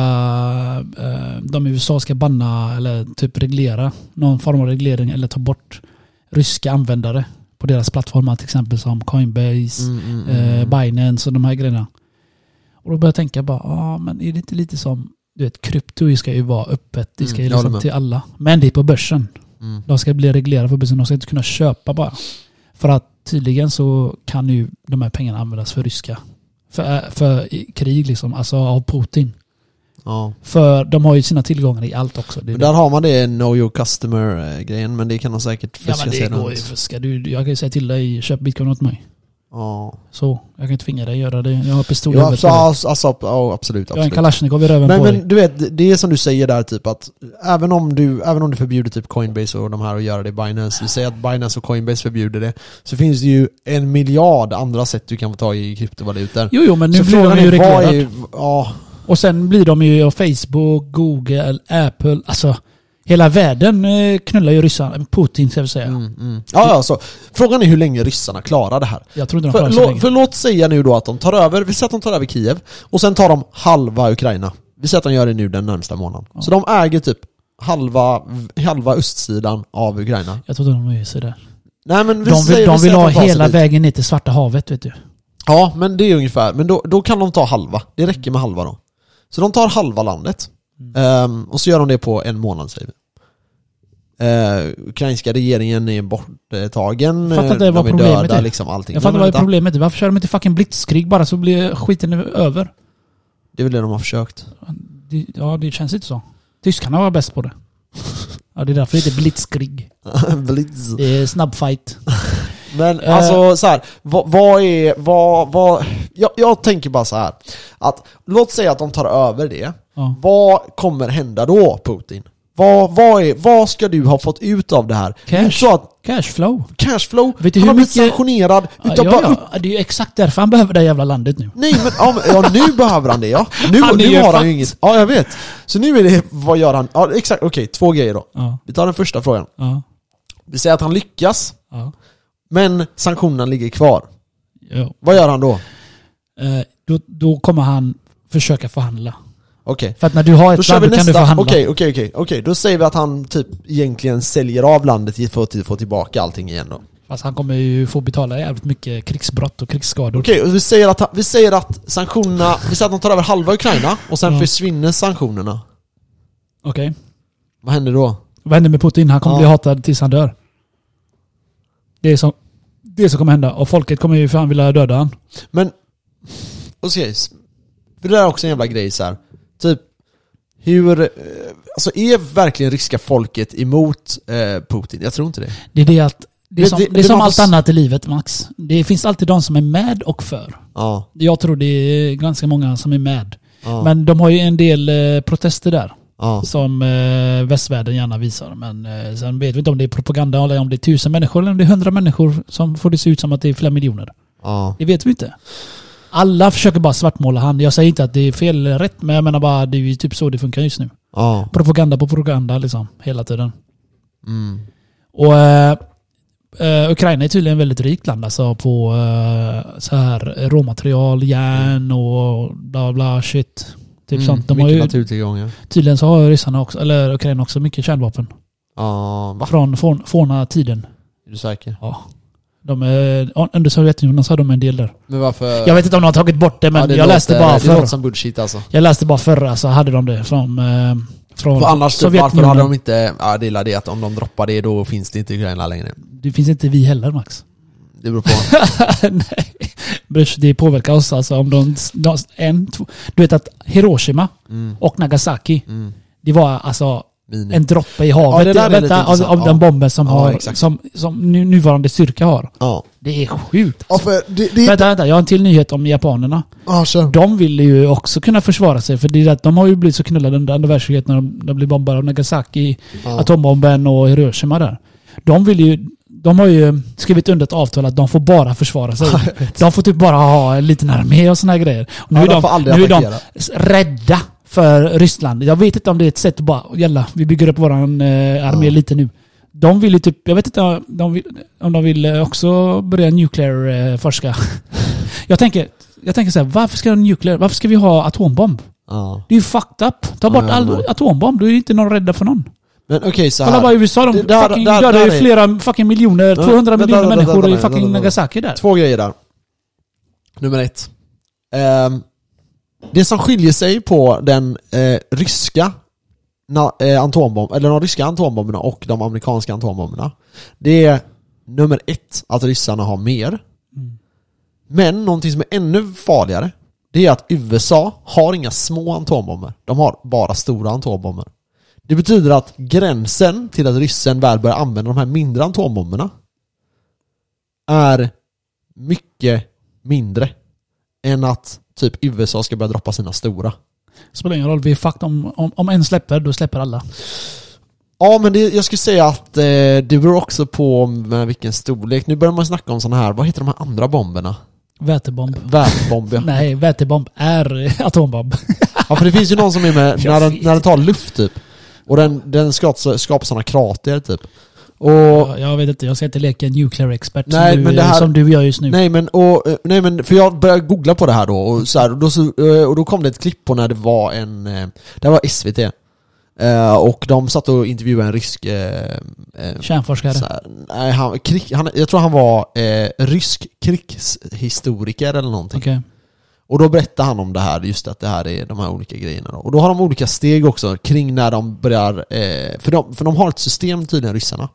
de i USA ska banna eller typ reglera, någon form av reglering, eller ta bort ryska användare på deras plattformar, till exempel som Coinbase, Binance och de här grejerna. Och då börjar jag tänka bara, men är det inte lite som, du vet, krypto ska ju vara öppet, det ska ju liksom till alla, men det är på börsen. De ska bli reglerade på börsen, de ska inte kunna köpa bara. För att tydligen så kan ju de här pengarna användas för ryska, för krig liksom, alltså av Putin. Ja. För de har ju sina tillgångar i allt också. Men där har man det know your customer-grejen, men det kan de säkert fuska sig runt. Ja, men det går ju fuska. Jag kan ju säga till dig, köp bitcoin åt mig. Ja. Så, jag kan inte tvinga dig att göra det. Jag har pistol över. Absolut. Jag är en kalashnikov i röven på dig. Men du vet, det är som du säger där typ att även om du förbjuder typ Coinbase och de här och göra det i Binance, vi säger att Binance och Coinbase förbjuder det, så finns det ju 1 miljard andra sätt du kan få ta i kryptovalutor. Jo, men nu så blir de ju reglerade. Ja. Och sen blir de ju Facebook, Google, Apple, alltså hela världen knullar ju ryssarna, Putin ska vi säga. Ja, så frågan är hur länge ryssarna klarar det här. Jag tror inte de klarar så länge. För låt säga nu då att de tar över, vi säger att de tar över Kiev och sen tar de halva Ukraina. Vi säger att de gör det nu den närmsta månaden. Ja. Så de äger typ halva östsidan av Ukraina. Jag tror inte de är så där. Nej, men de vill ha hela vägen ner till Svarta havet, vet du. Ja, men det är ungefär. Men då kan de ta halva. Det räcker med halva då. Så de tar halva landet. Och så gör de det på 1 månad, säger vi. Ukrainska regeringen är borttagen. Jag fattar inte vad problemet är. Liksom allting. Jag fattar vad problemet är. Varför kör de inte fucking blitzkrig bara så blir skiten över? Det är väl det de har försökt. Ja, det känns inte så. Tyskarna var bäst på det. Ja, det är därför det heter blitzkrig. Blitz. Snabbfight. Men alltså så här, vad är jag tänker bara så här att låt säga att de tar över det. Ja. Vad kommer hända då, Putin? Vad ska du ha fått ut av det här? Cashflow. Vet du hur han har blivit sanktionerad? Det är ju exakt därför han behöver det jävla landet nu. Nej, men nu behöver han det, ja. Nu har han ju inget. Ja, jag vet. Så nu är det, vad gör han? Ja, exakt, okej, 2 grejer då. Ja. Vi tar den första frågan. Ja. Vi säger att han lyckas. Ja. Men sanktionerna ligger kvar. Jo. Vad gör han då? Då kommer han försöka förhandla. Okej. För att när du har ett land kan du förhandla. Okej. Då säger vi att han typ egentligen säljer av landet för att få tillbaka allting igen då. Fast han kommer ju få betala jävligt mycket krigsbrott och krigsskador. Okej, och vi säger att sanktionerna, vi säger att de tar över halva Ukraina och sen försvinner sanktionerna. Okej. Vad händer då? Vad händer med Putin? Han kommer bli hatad tills han dör. Det som kommer hända. Och folket kommer ju för han vilja döda han. Men, och så det där är också en jävla grej så här. Typ, hur... Alltså, är verkligen ryska folket emot Putin? Jag tror inte det. Det är det att... Det är som allt annat i livet, Max. Det finns alltid de som är med och för. Ja. Jag tror det är ganska många som är med. Ja. Men de har ju en del protester där. Ja. Som västvärlden gärna visar, men sen vet vi inte om det är propaganda eller om det är 1000 människor eller om det är 100 människor som får det se ut som att det är flera miljoner. Ja. Det vet vi inte. Alla försöker bara svartmåla han. Jag säger inte att det är fel eller rätt, men jag menar bara det är ju typ så det funkar just nu. Ja. Propaganda på propaganda liksom, hela tiden. Mm. Och Ukraina är tydligen väldigt rikt land alltså, på så här råmaterial, järn och bla bla shit. Typ sånt. De har ju naturtillgångar. Tydligen så har ryssarna också, eller Ukraina också, mycket kärnvapen. Ja. Från forna tiden. Är du säker? Ja. Under Sovjetunionen så har de en del där. Men varför? Jag vet inte om de har tagit bort det, men ja, det jag läste bara förr. Det låter som bullshit alltså. Jag läste bara förra så alltså, hade de det från för annars varför hade de inte... Ja, det är det att om de droppar det då finns det inte Ukraina längre. Det finns inte vi heller, Max. Det beror på. Nej. Det påverkar oss alltså om de du vet att Hiroshima och Nagasaki det var alltså en droppe i havet. Ja, det av den bomben som har som nuvarande styrka har. Ja. Det är sjukt. Alltså. Ja, vänta, jag har en till nyhet om japanerna. Ja, de ville ju också kunna försvara sig för det att de har ju blivit så knullade under andra världskriget när de blev bombade av Nagasaki, atombomben och Hiroshima där. De har ju skrivit under ett avtal att de får bara försvara sig. De får typ bara ha en liten armé och såna här grejer. Och nu är de rädda för Ryssland. Jag vet inte om det är ett sätt att bara vi bygger upp våran armé lite nu. De vill ju typ, jag vet inte om de vill också börja nuclear forska. Jag tänker så här, varför ska vi ha atombomb? Det är ju fucked up. Ta bort all atombomb, då är inte någon rädda för någon. Men okej, så här. Kolla bara USA, de dödar ju flera fucking miljoner, 200 miljoner människor i fucking Nagasaki där. 2 grejer där. Nummer 1. Det som skiljer sig på den ryska atombomben, eller de ryska atombomberna och de amerikanska atombomberna, det är nummer 1 att ryssarna har mer. Men någonting som är ännu farligare, det är att USA har inga små atombomber. De har bara stora atombomber. Det betyder att gränsen till att ryssen väl börjar använda de här mindre atombomberna är mycket mindre än att typ USA ska börja droppa sina stora. Spelar ingen roll, vi är fucked om en släpper, då släpper alla. Ja, men jag skulle säga att det beror också på vilken storlek. Nu börjar man snacka om sådana här, vad heter de här andra bomberna? Vätebomb. Vätebomb, ja. Nej, vätebomb är atombomb. Ja, för det finns ju någon som är med när den tar luft typ. Och den skapar sådana krater typ. Och, jag vet inte, jag ska inte leka nuclear expert som du gör just nu. Nej men för jag började googla på det här då och då kom det ett klipp på när det var SVT. Och de satt och intervjuade en rysk kärnforskare. Jag tror han var rysk krigshistoriker eller någonting. Okay. Och då berättar han om det här, just att det här är de här olika grejerna. Då. Och då har de olika steg också kring när de börjar... För de har ett system tydligen, ryssarna.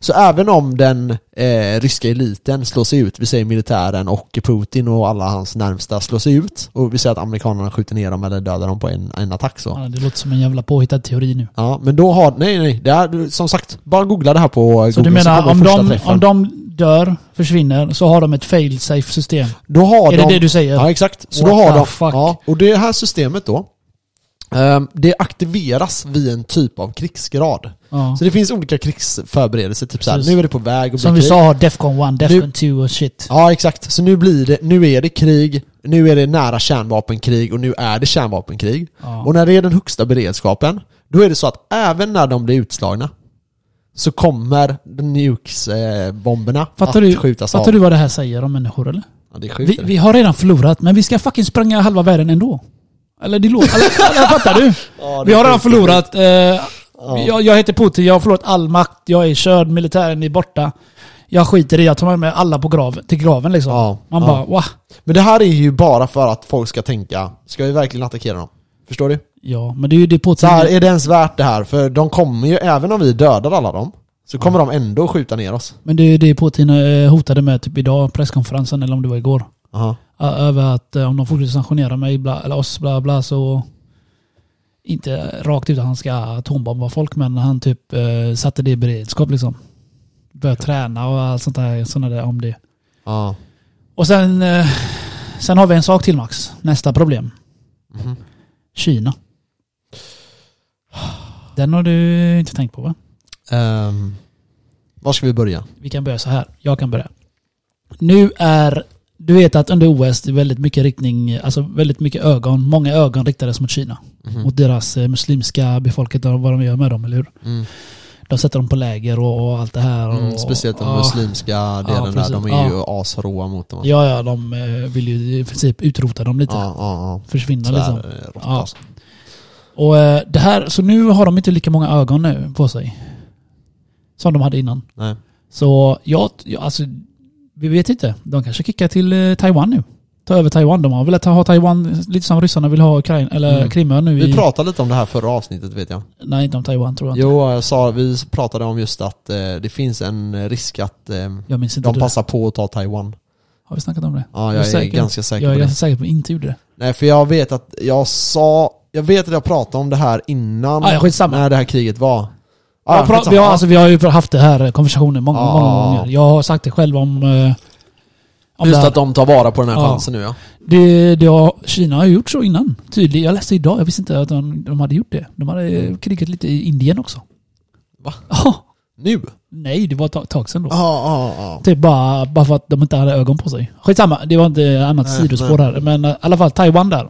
Så även om den ryska eliten slår sig ut, vi säger militären och Putin och alla hans närmsta slår sig ut, och vi säger att amerikanerna skjuter ner dem eller dödar dem på en attack så. Ja, det låter som en jävla påhittad teori nu. Ja, men då har... Nej, det är, som sagt, bara googla det här på Google. Så du menar, om de dör, försvinner, så har de ett fail-safe system. Då har det du säger? Ja, exakt. Så då har de, ja, och det här systemet då, det aktiveras vid en typ av krigsgrad. Ja. Så det finns olika krigsförberedelser, typ såhär, nu är det på väg. Och som vi sa, har Defcon 1, Defcon 2 och shit. Ja, exakt. Så nu är det krig, nu är det nära kärnvapenkrig och nu är det kärnvapenkrig. Ja. Och när det är den högsta beredskapen, då är det så att även när de blir utslagna så kommer nukesbomberna att skjutas av. Fattar du vad det här säger om människor, eller? Ja, det är sjukt. Vi har redan förlorat, men vi ska fucking spränga halva världen ändå. Eller det låter... Eller, fattar du? Ja, vi har redan förlorat. Jag heter Putin, jag har förlorat all makt. Jag är körd, militären är borta. Jag skiter i, jag tar med alla på till graven liksom. Ja, man bara, wow. Men det här är ju bara för att folk ska tänka, ska vi verkligen attackera dem? Förstår du? Ja, men det är ju det Putin... Så här, är det ens värt det här? För de kommer ju, även om vi dödar alla dem, så kommer de ändå skjuta ner oss. Men det är ju det Putin hotade med typ idag, presskonferensen, eller om det var igår. Aha. Över att om de fortsätter sanktionera mig eller oss bla bla, så inte rakt ut att han ska atombomba folk, men han typ satte det i beredskap liksom, började träna och allt sånt där om det. Ja. Och sen har vi en sak till, Max, nästa problem. Mm-hmm. Kina. Den har du inte tänkt på, va? Var ska vi börja? Vi kan börja så här, jag kan börja. Du vet att under OS är väldigt mycket riktning, alltså väldigt mycket ögon, många ögon riktades mot Kina. Mm. Mot deras muslimska befolkning och vad de gör med dem, eller hur? Mm. De sätter dem på läger och allt det här. Och speciellt de muslimska delen där, de är ju asråa mot dem. Ja, de vill ju i princip utrota dem lite. Försvinna liksom. Ja. Och det här, så nu har de inte lika många ögon nu på sig som de hade innan. Nej. Så vi vet inte. De kanske kickar till Taiwan nu. Ta över Taiwan. De har velat ha Taiwan lite som ryssarna vill ha Ukraina eller Krim nu. Vi pratade lite om det här förra avsnittet, vet jag. Nej, inte om Taiwan, tror jag inte. Jo, vi pratade om just att det finns en risk att de passar på att ta Taiwan. Har vi snackat om det? Ja, jag är ganska säker på att vi inte gjorde det. Nej, för jag vet att jag pratade om det här innan när det här kriget var. Vi har ju haft det här konversationen många gånger. Jag har sagt det själv om just att de tar vara på den här chansen nu. Ja. Kina har gjort så innan. Tydligt. Jag läste idag, jag visste inte att de hade gjort det. De hade krigat lite i Indien också. Va? Oh. Nu? Nej, det var ett tag sedan då. Typ bara för att de inte hade ögon på sig. Skitsamma, det var inte annat sidospår här. Men i alla fall Taiwan där.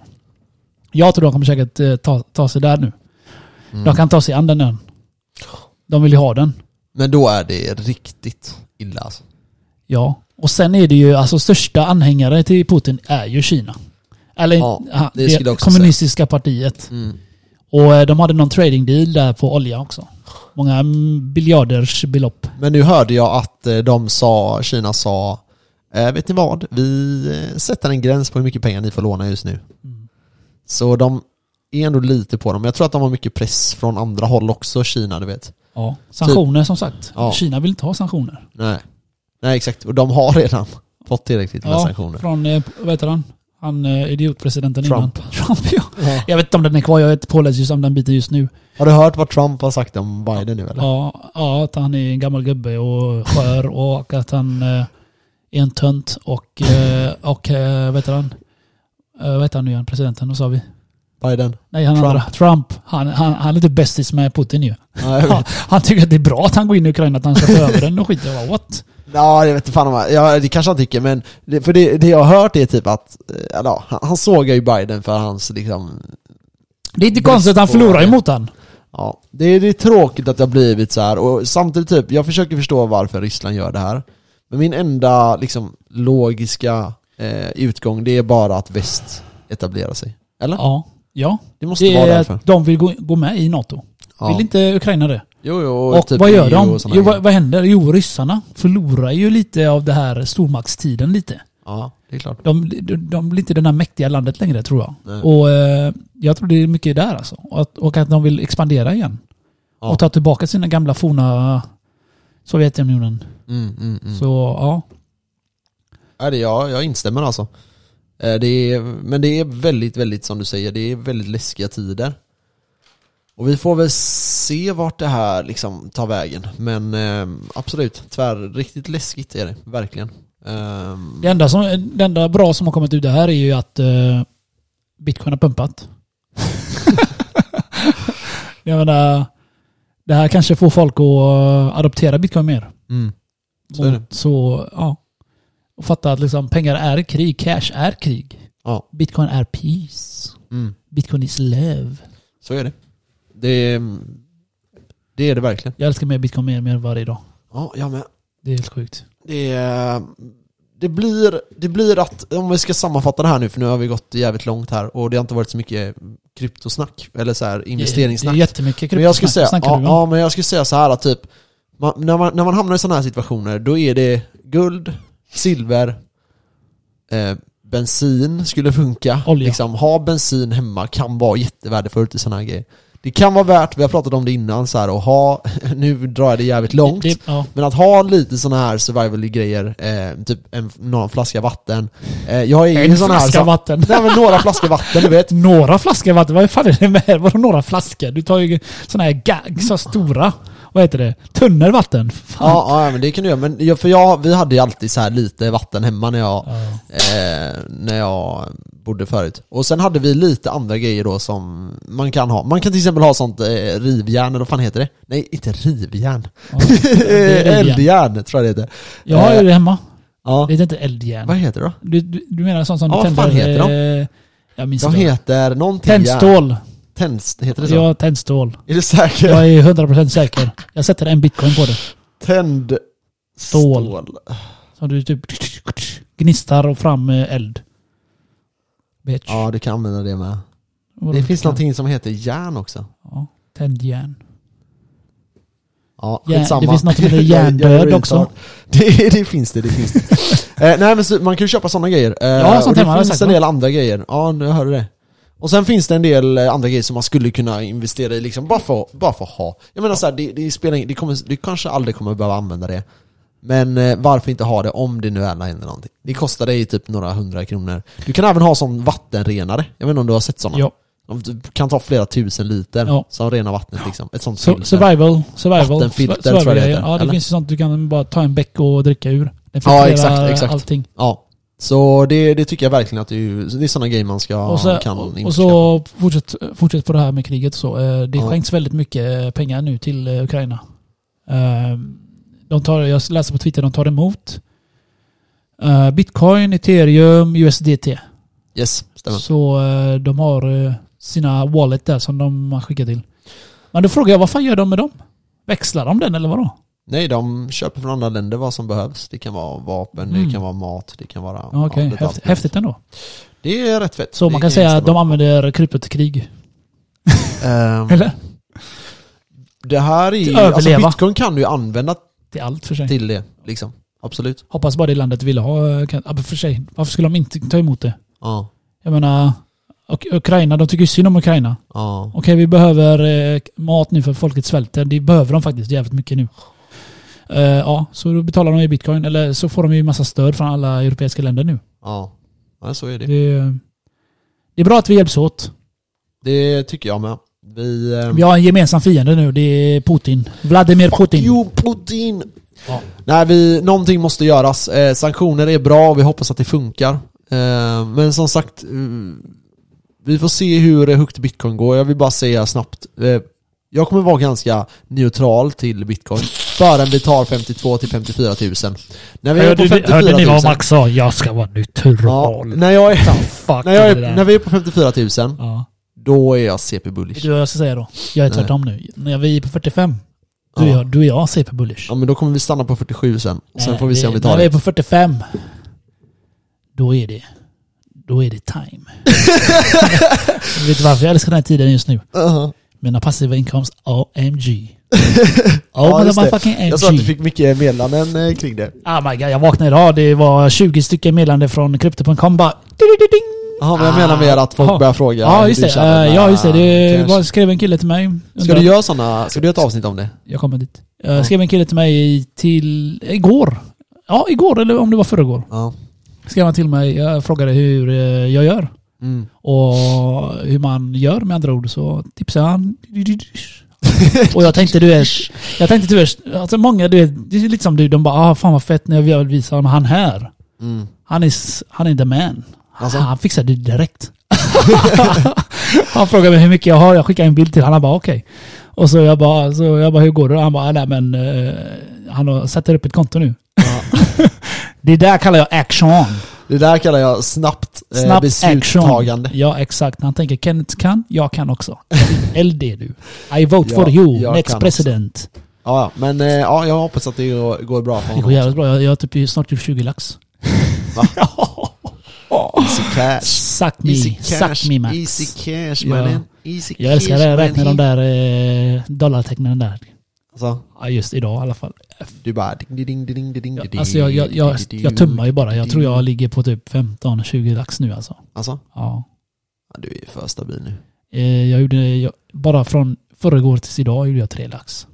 Jag tror de kommer säkert ta sig där nu. Mm. De kan ta sig an den ön. De vill ju ha den. Men då är det riktigt illa alltså. Ja, och sen är det ju alltså största anhängare till Putin är ju Kina. Eller det kommunistiska partiet. Mm. Och de hade någon trading deal där på olja också. Många biljarders belopp. Men nu hörde jag att Kina sa vet ni vad? Vi sätter en gräns på hur mycket pengar ni får låna just nu. Mm. Så de är ändå lite på dem. Jag tror att de har mycket press från andra håll också, Kina, du vet. Ja, sanktioner typ, som sagt. Ja. Kina vill inte ha sanktioner. Nej, exakt. Och de har redan fått tillräckligt med sanktioner. Från, vad heter han? Han idiotpresidenten Trump. Innan. Trump, ja. Ja. Jag vet inte om den är kvar, jag är inte påläst just om den biten just nu. Har du hört vad Trump har sagt om Biden nu eller? Ja, ja, att han är en gammal gubbe och skör och att han är en tönt och vet han nu igen, presidenten, då sa vi. Biden. Nej, han Trump. Andra. Trump. Han är lite bästis med Putin ju. Ja, han tycker att det är bra att han går in i Ukraina, att han ska ta över den och skit. Jag bara, what? Ja, jag vet inte fan om det kanske han tycker, men det jag har hört är typ att ja, han sågar ju Biden för hans liksom... Det är inte konstigt att han förlorar emot han. Ja, det är tråkigt att det har blivit så här, och samtidigt typ, jag försöker förstå varför Ryssland gör det här. Men min enda liksom logiska utgång, det är bara att väst etablerar sig. Eller? Ja. Ja, det måste vara därför. De vill gå med i NATO. Ja. Vill inte Ukraina det? Jo, och typ vad gör de? Vad händer? Jo, ryssarna förlorar ju lite av det här stormaktstiden lite. Ja, det är klart. De blir inte det här mäktiga landet längre, tror jag. Nej. Och jag tror det är mycket där alltså. Och att de vill expandera igen. Ja. Och ta tillbaka sina gamla forna Sovjetunionen. Så, ja. Jag instämmer alltså. Men det är väldigt, väldigt, som du säger, det är väldigt läskiga tider. Och vi får väl se vart det här liksom tar vägen. Men absolut, riktigt läskigt är det, verkligen. Det enda bra som har kommit ut det här är ju att Bitcoin har pumpat. Jag menar, det här kanske får folk att adoptera Bitcoin mer. Mm. Så ja. Och fatta att liksom pengar är krig, cash är krig. Ja. Bitcoin är peace. Mm. Bitcoin is love. Så är det. Det är det verkligen. Jag älskar mer Bitcoin mer varje dag. Ja, jag med. Det är helt sjukt. Det blir att, om vi ska sammanfatta det här nu, för nu har vi gått jävligt långt här och det har inte varit så mycket kryptosnack eller så här investeringssnack. Det är jättemycket kryptosnack. Men jag skulle säga, så här att typ när man hamnar i såna här situationer, då är det guld, silver, bensin skulle funka. Olja. Liksom, ha bensin hemma kan vara jättevärdefullt i såna här grejer. Det kan vara värt, vi har pratat om det innan så här, och ha, nu drar jag det jävligt långt, ja. Men att ha lite såna här survival grejer, typ någon flaska vatten. Jag är en sån flaska här så, vatten. Nej, men några flaskor vatten, du vet. Några flaskor vatten. Vad fan är det med? Vadå några flaskor? Du tar ju såna här så stora. Vad heter det? Tunnor vatten. Ja, men det kan du göra. Men vi hade ju alltid så här lite vatten hemma när jag bodde förut. Och sen hade vi lite andra grejer då som man kan ha. Man kan till exempel ha sånt rivjärn, eller vad fan heter det? Nej, inte rivjärn. Ja, eldjärn tror jag det heter. Jag har ju det hemma. Ja. Det heter inte eldjärn. Vad heter det då? Du menar sånt som du tänder? Ja, vad fan heter de? Jag minns de heter någonting. Tändstål. Heter det så? Ja, tändstål. Är du säker? Jag är 100% säker. Jag sätter en bitcoin på det. Tändstål. Så du typ gnistar och fram eld. Bitch. Ja, du kan använda det med. Det finns någonting som heter järn också. Ja, tändjärn. Ja, det finns något som heter järndöd också. Det finns det. Nej, men så, man kan ju köpa sådana grejer. Ja, sånt hemma. Det finns en del andra grejer. Ja, nu hör du det. Och sen finns det en del andra grejer som man skulle kunna investera i liksom bara för att ha. Jag menar så här, det kanske aldrig kommer behöva använda det. Men varför inte ha det om det nu händer någonting? Det kostar dig typ några 100 kronor. Du kan även ha som vattenrenare. Jag vet inte om du har sett sådana. Ja. Du kan ta flera 1000 liter som renar vattnet liksom. Ett sånt filter. Survival. Vattenfilter tror jag det heter. Ja, det finns ju sånt du kan bara ta en bäck och dricka ur. Ja, exakt. Allting. Ja. Så det tycker jag verkligen att det är sådana grejer man ska investera. Och så fortsätt på det här med kriget. Så. Det skänks väldigt mycket pengar nu till Ukraina. Jag läser på Twitter, de tar emot Bitcoin, Ethereum, USDT. Yes, stämmer. Så de har sina wallet där som de skickar till. Men då frågar jag, vad fan gör de med dem? Växlar de den eller vadå? Nej, de köper från andra länder vad som behövs. Det kan vara vapen, det kan vara mat, det kan vara... Okej, häftigt ändå. Det är rätt fett. Så man kan säga att de använder krypet till krig. Eller? Det här är... Alltså Bitcoin kan du ju använda till allt för sig. Till det, liksom. Absolut. Hoppas bara det landet vill ha... för sig. Varför skulle de inte ta emot det? Ja. Jag menar... Ukraina, de tycker ju synd om Ukraina. Ja. Okej, vi behöver mat nu för folket svälter. Det behöver de faktiskt jävligt mycket nu. Ja, så då betalar de i bitcoin, eller så får de ju massa stöd från alla europeiska länder nu. Ja. Ja, så är det. Det är bra att vi hjälps åt. Det tycker jag med. Vi har en gemensam fiende nu, det är Putin. Vladimir Putin. Jo, Putin. Ja. Nej, någonting måste göras. Sanktioner är bra, vi hoppas att det funkar. Men som sagt, vi får se hur högt bitcoin går. Jag vill bara säga snabbt, jag kommer vara ganska neutral till bitcoin förrän vi tar 52 till 54 000. När vi är på 54 000, hörde ni vad Max sa? Jag ska vara neutral. Ja, när vi är på 54 000, ja, då är jag CP-bullish. Jag ska säga då. Jag är tvärtom nu. När vi är på 45, då är jag CP-bullish. Ja, men då kommer vi stanna på 47 sen. Nej, sen får vi se om vi tar det. När vi är på 45, då är det time. Vet du varför jag älskar den här tiden just nu? Uh-huh. Mina passiva inkomst, AMG. Ja, just det. Jag sa att du fick mycket meddelanden kring det. Oh my God, jag vaknade idag. Det var 20 stycken meddelanden från krypto.com. Bara... Jaha, men jag menar mer att folk börjar fråga. Ja, just det. Det skrev en kille till mig. Ska du göra ett avsnitt om det? Jag kommer dit. Skrev en kille till mig igår. Ja, igår eller om det var förrgår. Ja. Skrev han till mig. Jag frågade hur jag gör. Mm. Och hur man gör, med andra ord. Så tipsade han. Och jag tänkte du är alltså många, du vet, det är lite som du. De bara, fan vad fett när jag vill visa honom. Han här. Mm. Han är the man. Alltså? Han fixar det direkt. Han frågar mig hur mycket jag har. Jag skickar en bild till han bara okej. Och så jag bara hur går det? Han bara nej, men han sätter upp ett konto nu. Ja. Det där kallar jag action. Det där kallar jag snabbt beslutstagande. Action. Ja, exakt. Han tänker Kenneth kan, jag kan också. LD du. I vote for you, next president. Också. Ja, men jag hoppas att det går bra för honom. Det går jävligt bra. Jag har typ snart 20 lax. Va? Easy cash. Suck me, Max. Easy cash, mannen. Easy cash. Jag älskar att räkna de där dollartecknen där. Alltså? Ja, just idag i alla fall. Du bara ding. Alltså jag tummar ju bara. Jag tror jag ligger på typ 15-20 lax nu alltså. Alltså? Ja. Du är för stabil nu. Jag gjorde bara från förrgår till idag gjorde jag 3 lax.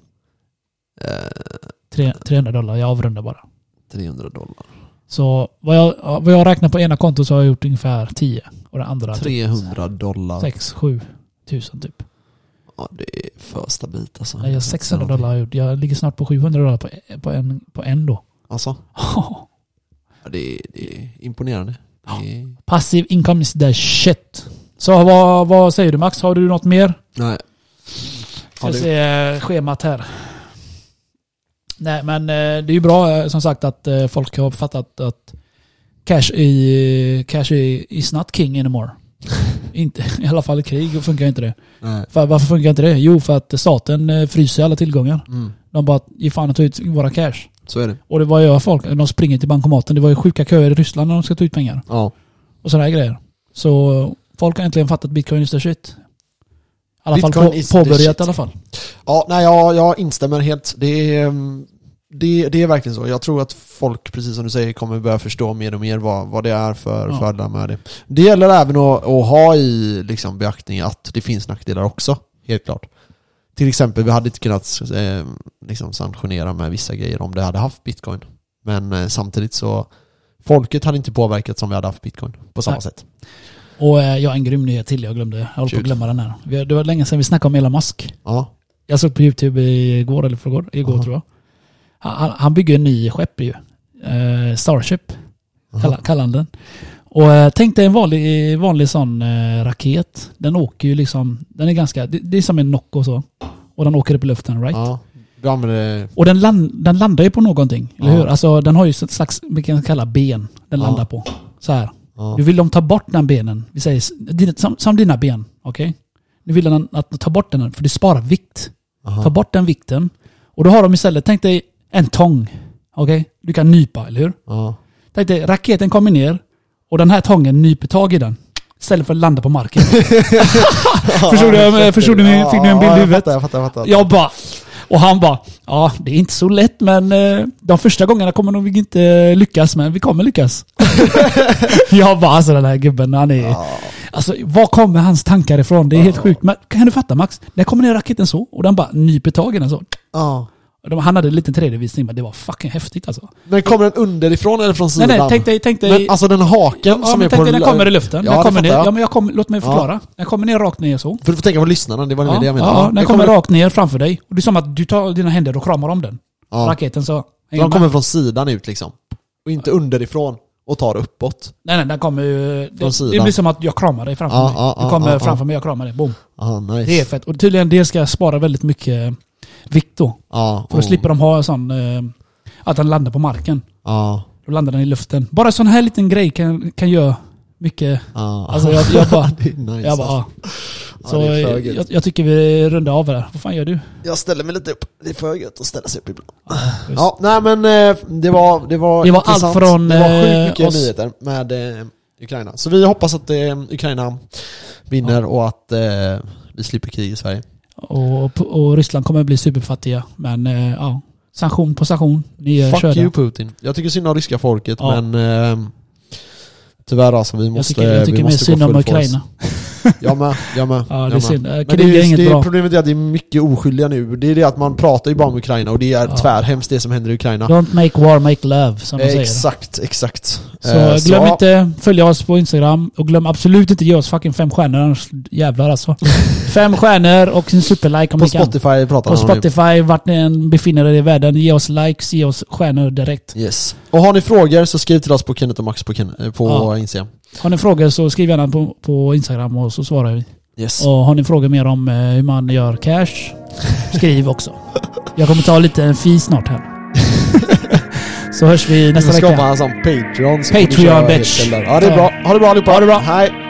300 dollar, jag avrundar bara. 300 dollar. Så vad jag räknar på ena kontot så har jag gjort ungefär 10 och det andra 300 dollar. 6-7 tusen typ. Ja, det är första bit alltså. Nej, jag har 600 dollar gjort. Jag ligger snart på 700 dollar på en då. Alltså? Ja, det är imponerande. Det är... Passive income is the shit. Så vad säger du Max? Har du något mer? Nej. Ska se schemat här. Nej, men det är ju bra som sagt att folk har fattat att cash is not king anymore. Inte, i alla fall i krig funkar inte det. Nej. Varför funkar inte det? Jo, för att staten fryser alla tillgångar. Mm. De bara i fan att ta ut våra cash. Så är det. Och det var ju folk, de springer till bankomaten. Det var ju sjuka köer i Ryssland när de ska ta ut pengar. Ja. Och sådana här grejer. Så folk har äntligen fattat bitcoin is the shit. I alla fall påbörjat i alla fall. Ja, nej, jag instämmer helt. Det är verkligen så. Jag tror att folk, precis som du säger, kommer börja förstå mer och mer vad det är för fördelar med det. Det gäller även att ha i liksom, beaktning att det finns nackdelar också, helt klart. Till exempel, vi hade inte kunnat liksom, sanktionera med vissa grejer om det hade haft bitcoin. Men samtidigt så, folket hade inte påverkat som vi hade haft bitcoin på samma sätt. Och jag har en grym nyhet till, jag håller på att glömma den här. Det var länge sedan vi snackade om Elon Musk. Ja. Jag såg på YouTube igår tror jag. Han bygger en ny skepp ju. Starship kallar han den. Och tänk dig en vanlig sån raket. Den åker ju liksom, den är ganska, det är som en knock och så. Och den åker upp i luften, right? Ja. Och den landar ju på någonting, eller hur? Alltså den har ju ett slags, vi kan kalla ben, den landar på. Så här. Nu vill de ta bort den benen. Vi säger, som dina ben, okej? Nu vill de att ta bort den, för det sparar vikt. Aha. Ta bort den vikten. Och då har de istället, tänk dig en tång. Okej? Du kan nypa, eller hur? Ja. Tänk dig, raketen kommer ner och den här tången nyper tag i den. Istället för att landa på marken. Förstod du? Fick du en bild i huvudet? Jag fattar. Och han bara, det är inte så lätt, men de första gångerna kommer nog inte lyckas, men vi kommer lyckas. Jag bara, alltså den här gubben, han är... Alltså, var kommer hans tankar ifrån? Det är helt sjukt. Men kan du fatta, Max? Där kommer den raketen så, och den bara nyper tag i den så. Han hade en liten 3D-visning, men det var fucking häftigt alltså. Men kommer den underifrån eller från sidan? Nej, tänk dig men, alltså den haken som är på... Den kommer i luften. Ja, den kommer ner. Ja, men låt mig förklara. Ja. Den kommer ner rakt ner så. För du får tänka på lyssnarna, det var det jag menade. Ja, den kommer rakt ner framför dig. Och det är som att du tar dina händer och kramar om den. Ja. Raketen så... Den kommer från sidan ut liksom. Och inte underifrån och tar uppåt. Nej, den kommer ju... Det blir som att jag kramar dig framför mig. Du kommer framför mig och kramar dig. Boom. Ja, nice. Det är fett. Och tydligen det ska spara väldigt mycket... Viktor. Ah, för att slippa de ha en sån att den landar på marken. Då landar den i luften. Bara sån här liten grej kan göra mycket. Alltså jag bara nice, jag bara så jag tycker vi rundar av det. Vad fan gör du? Jag ställer mig lite upp. Det är för gött att ställa sig upp ibland. Det var allt från det var sjukt mycket nyheter med Ukraina. Så vi hoppas att Ukraina vinner och att vi slipper krig i Sverige. Och Ryssland kommer att bli superfattiga. Men ja, sanktion på sanktion. Fuck körda. You Putin. Jag tycker synd om ryska folket, men tyvärr alltså, vi måste synd om Ukraina. Jag med. Ja, det är synd. Men det är problemet är att det är mycket oskyldiga nu. Det är det att man pratar ju bara om Ukraina och det är tvärhemskt det som händer i Ukraina. Don't make war, make love, som man säger. Exakt. Så glöm inte följa oss på Instagram och glöm absolut inte ge oss fucking 5 stjärnor annars jävlar alltså. 5 stjärnor och en superlike om ni kan. På Spotify, vart ni än befinner er i världen, ge oss likes, ge oss stjärnor direkt. Yes. Och har ni frågor så skriv till oss på Kenneth och Max på Instagram. Har ni frågor så skriv gärna på Instagram och så svarar vi. Yes. Och har ni frågor mer om hur man gör cash, skriv också. Jag kommer ta lite en fee snart här. Så hörs vi nästa vecka. Patreon bitch. Ja, det är bra. Ha det bra allihopa. Hej.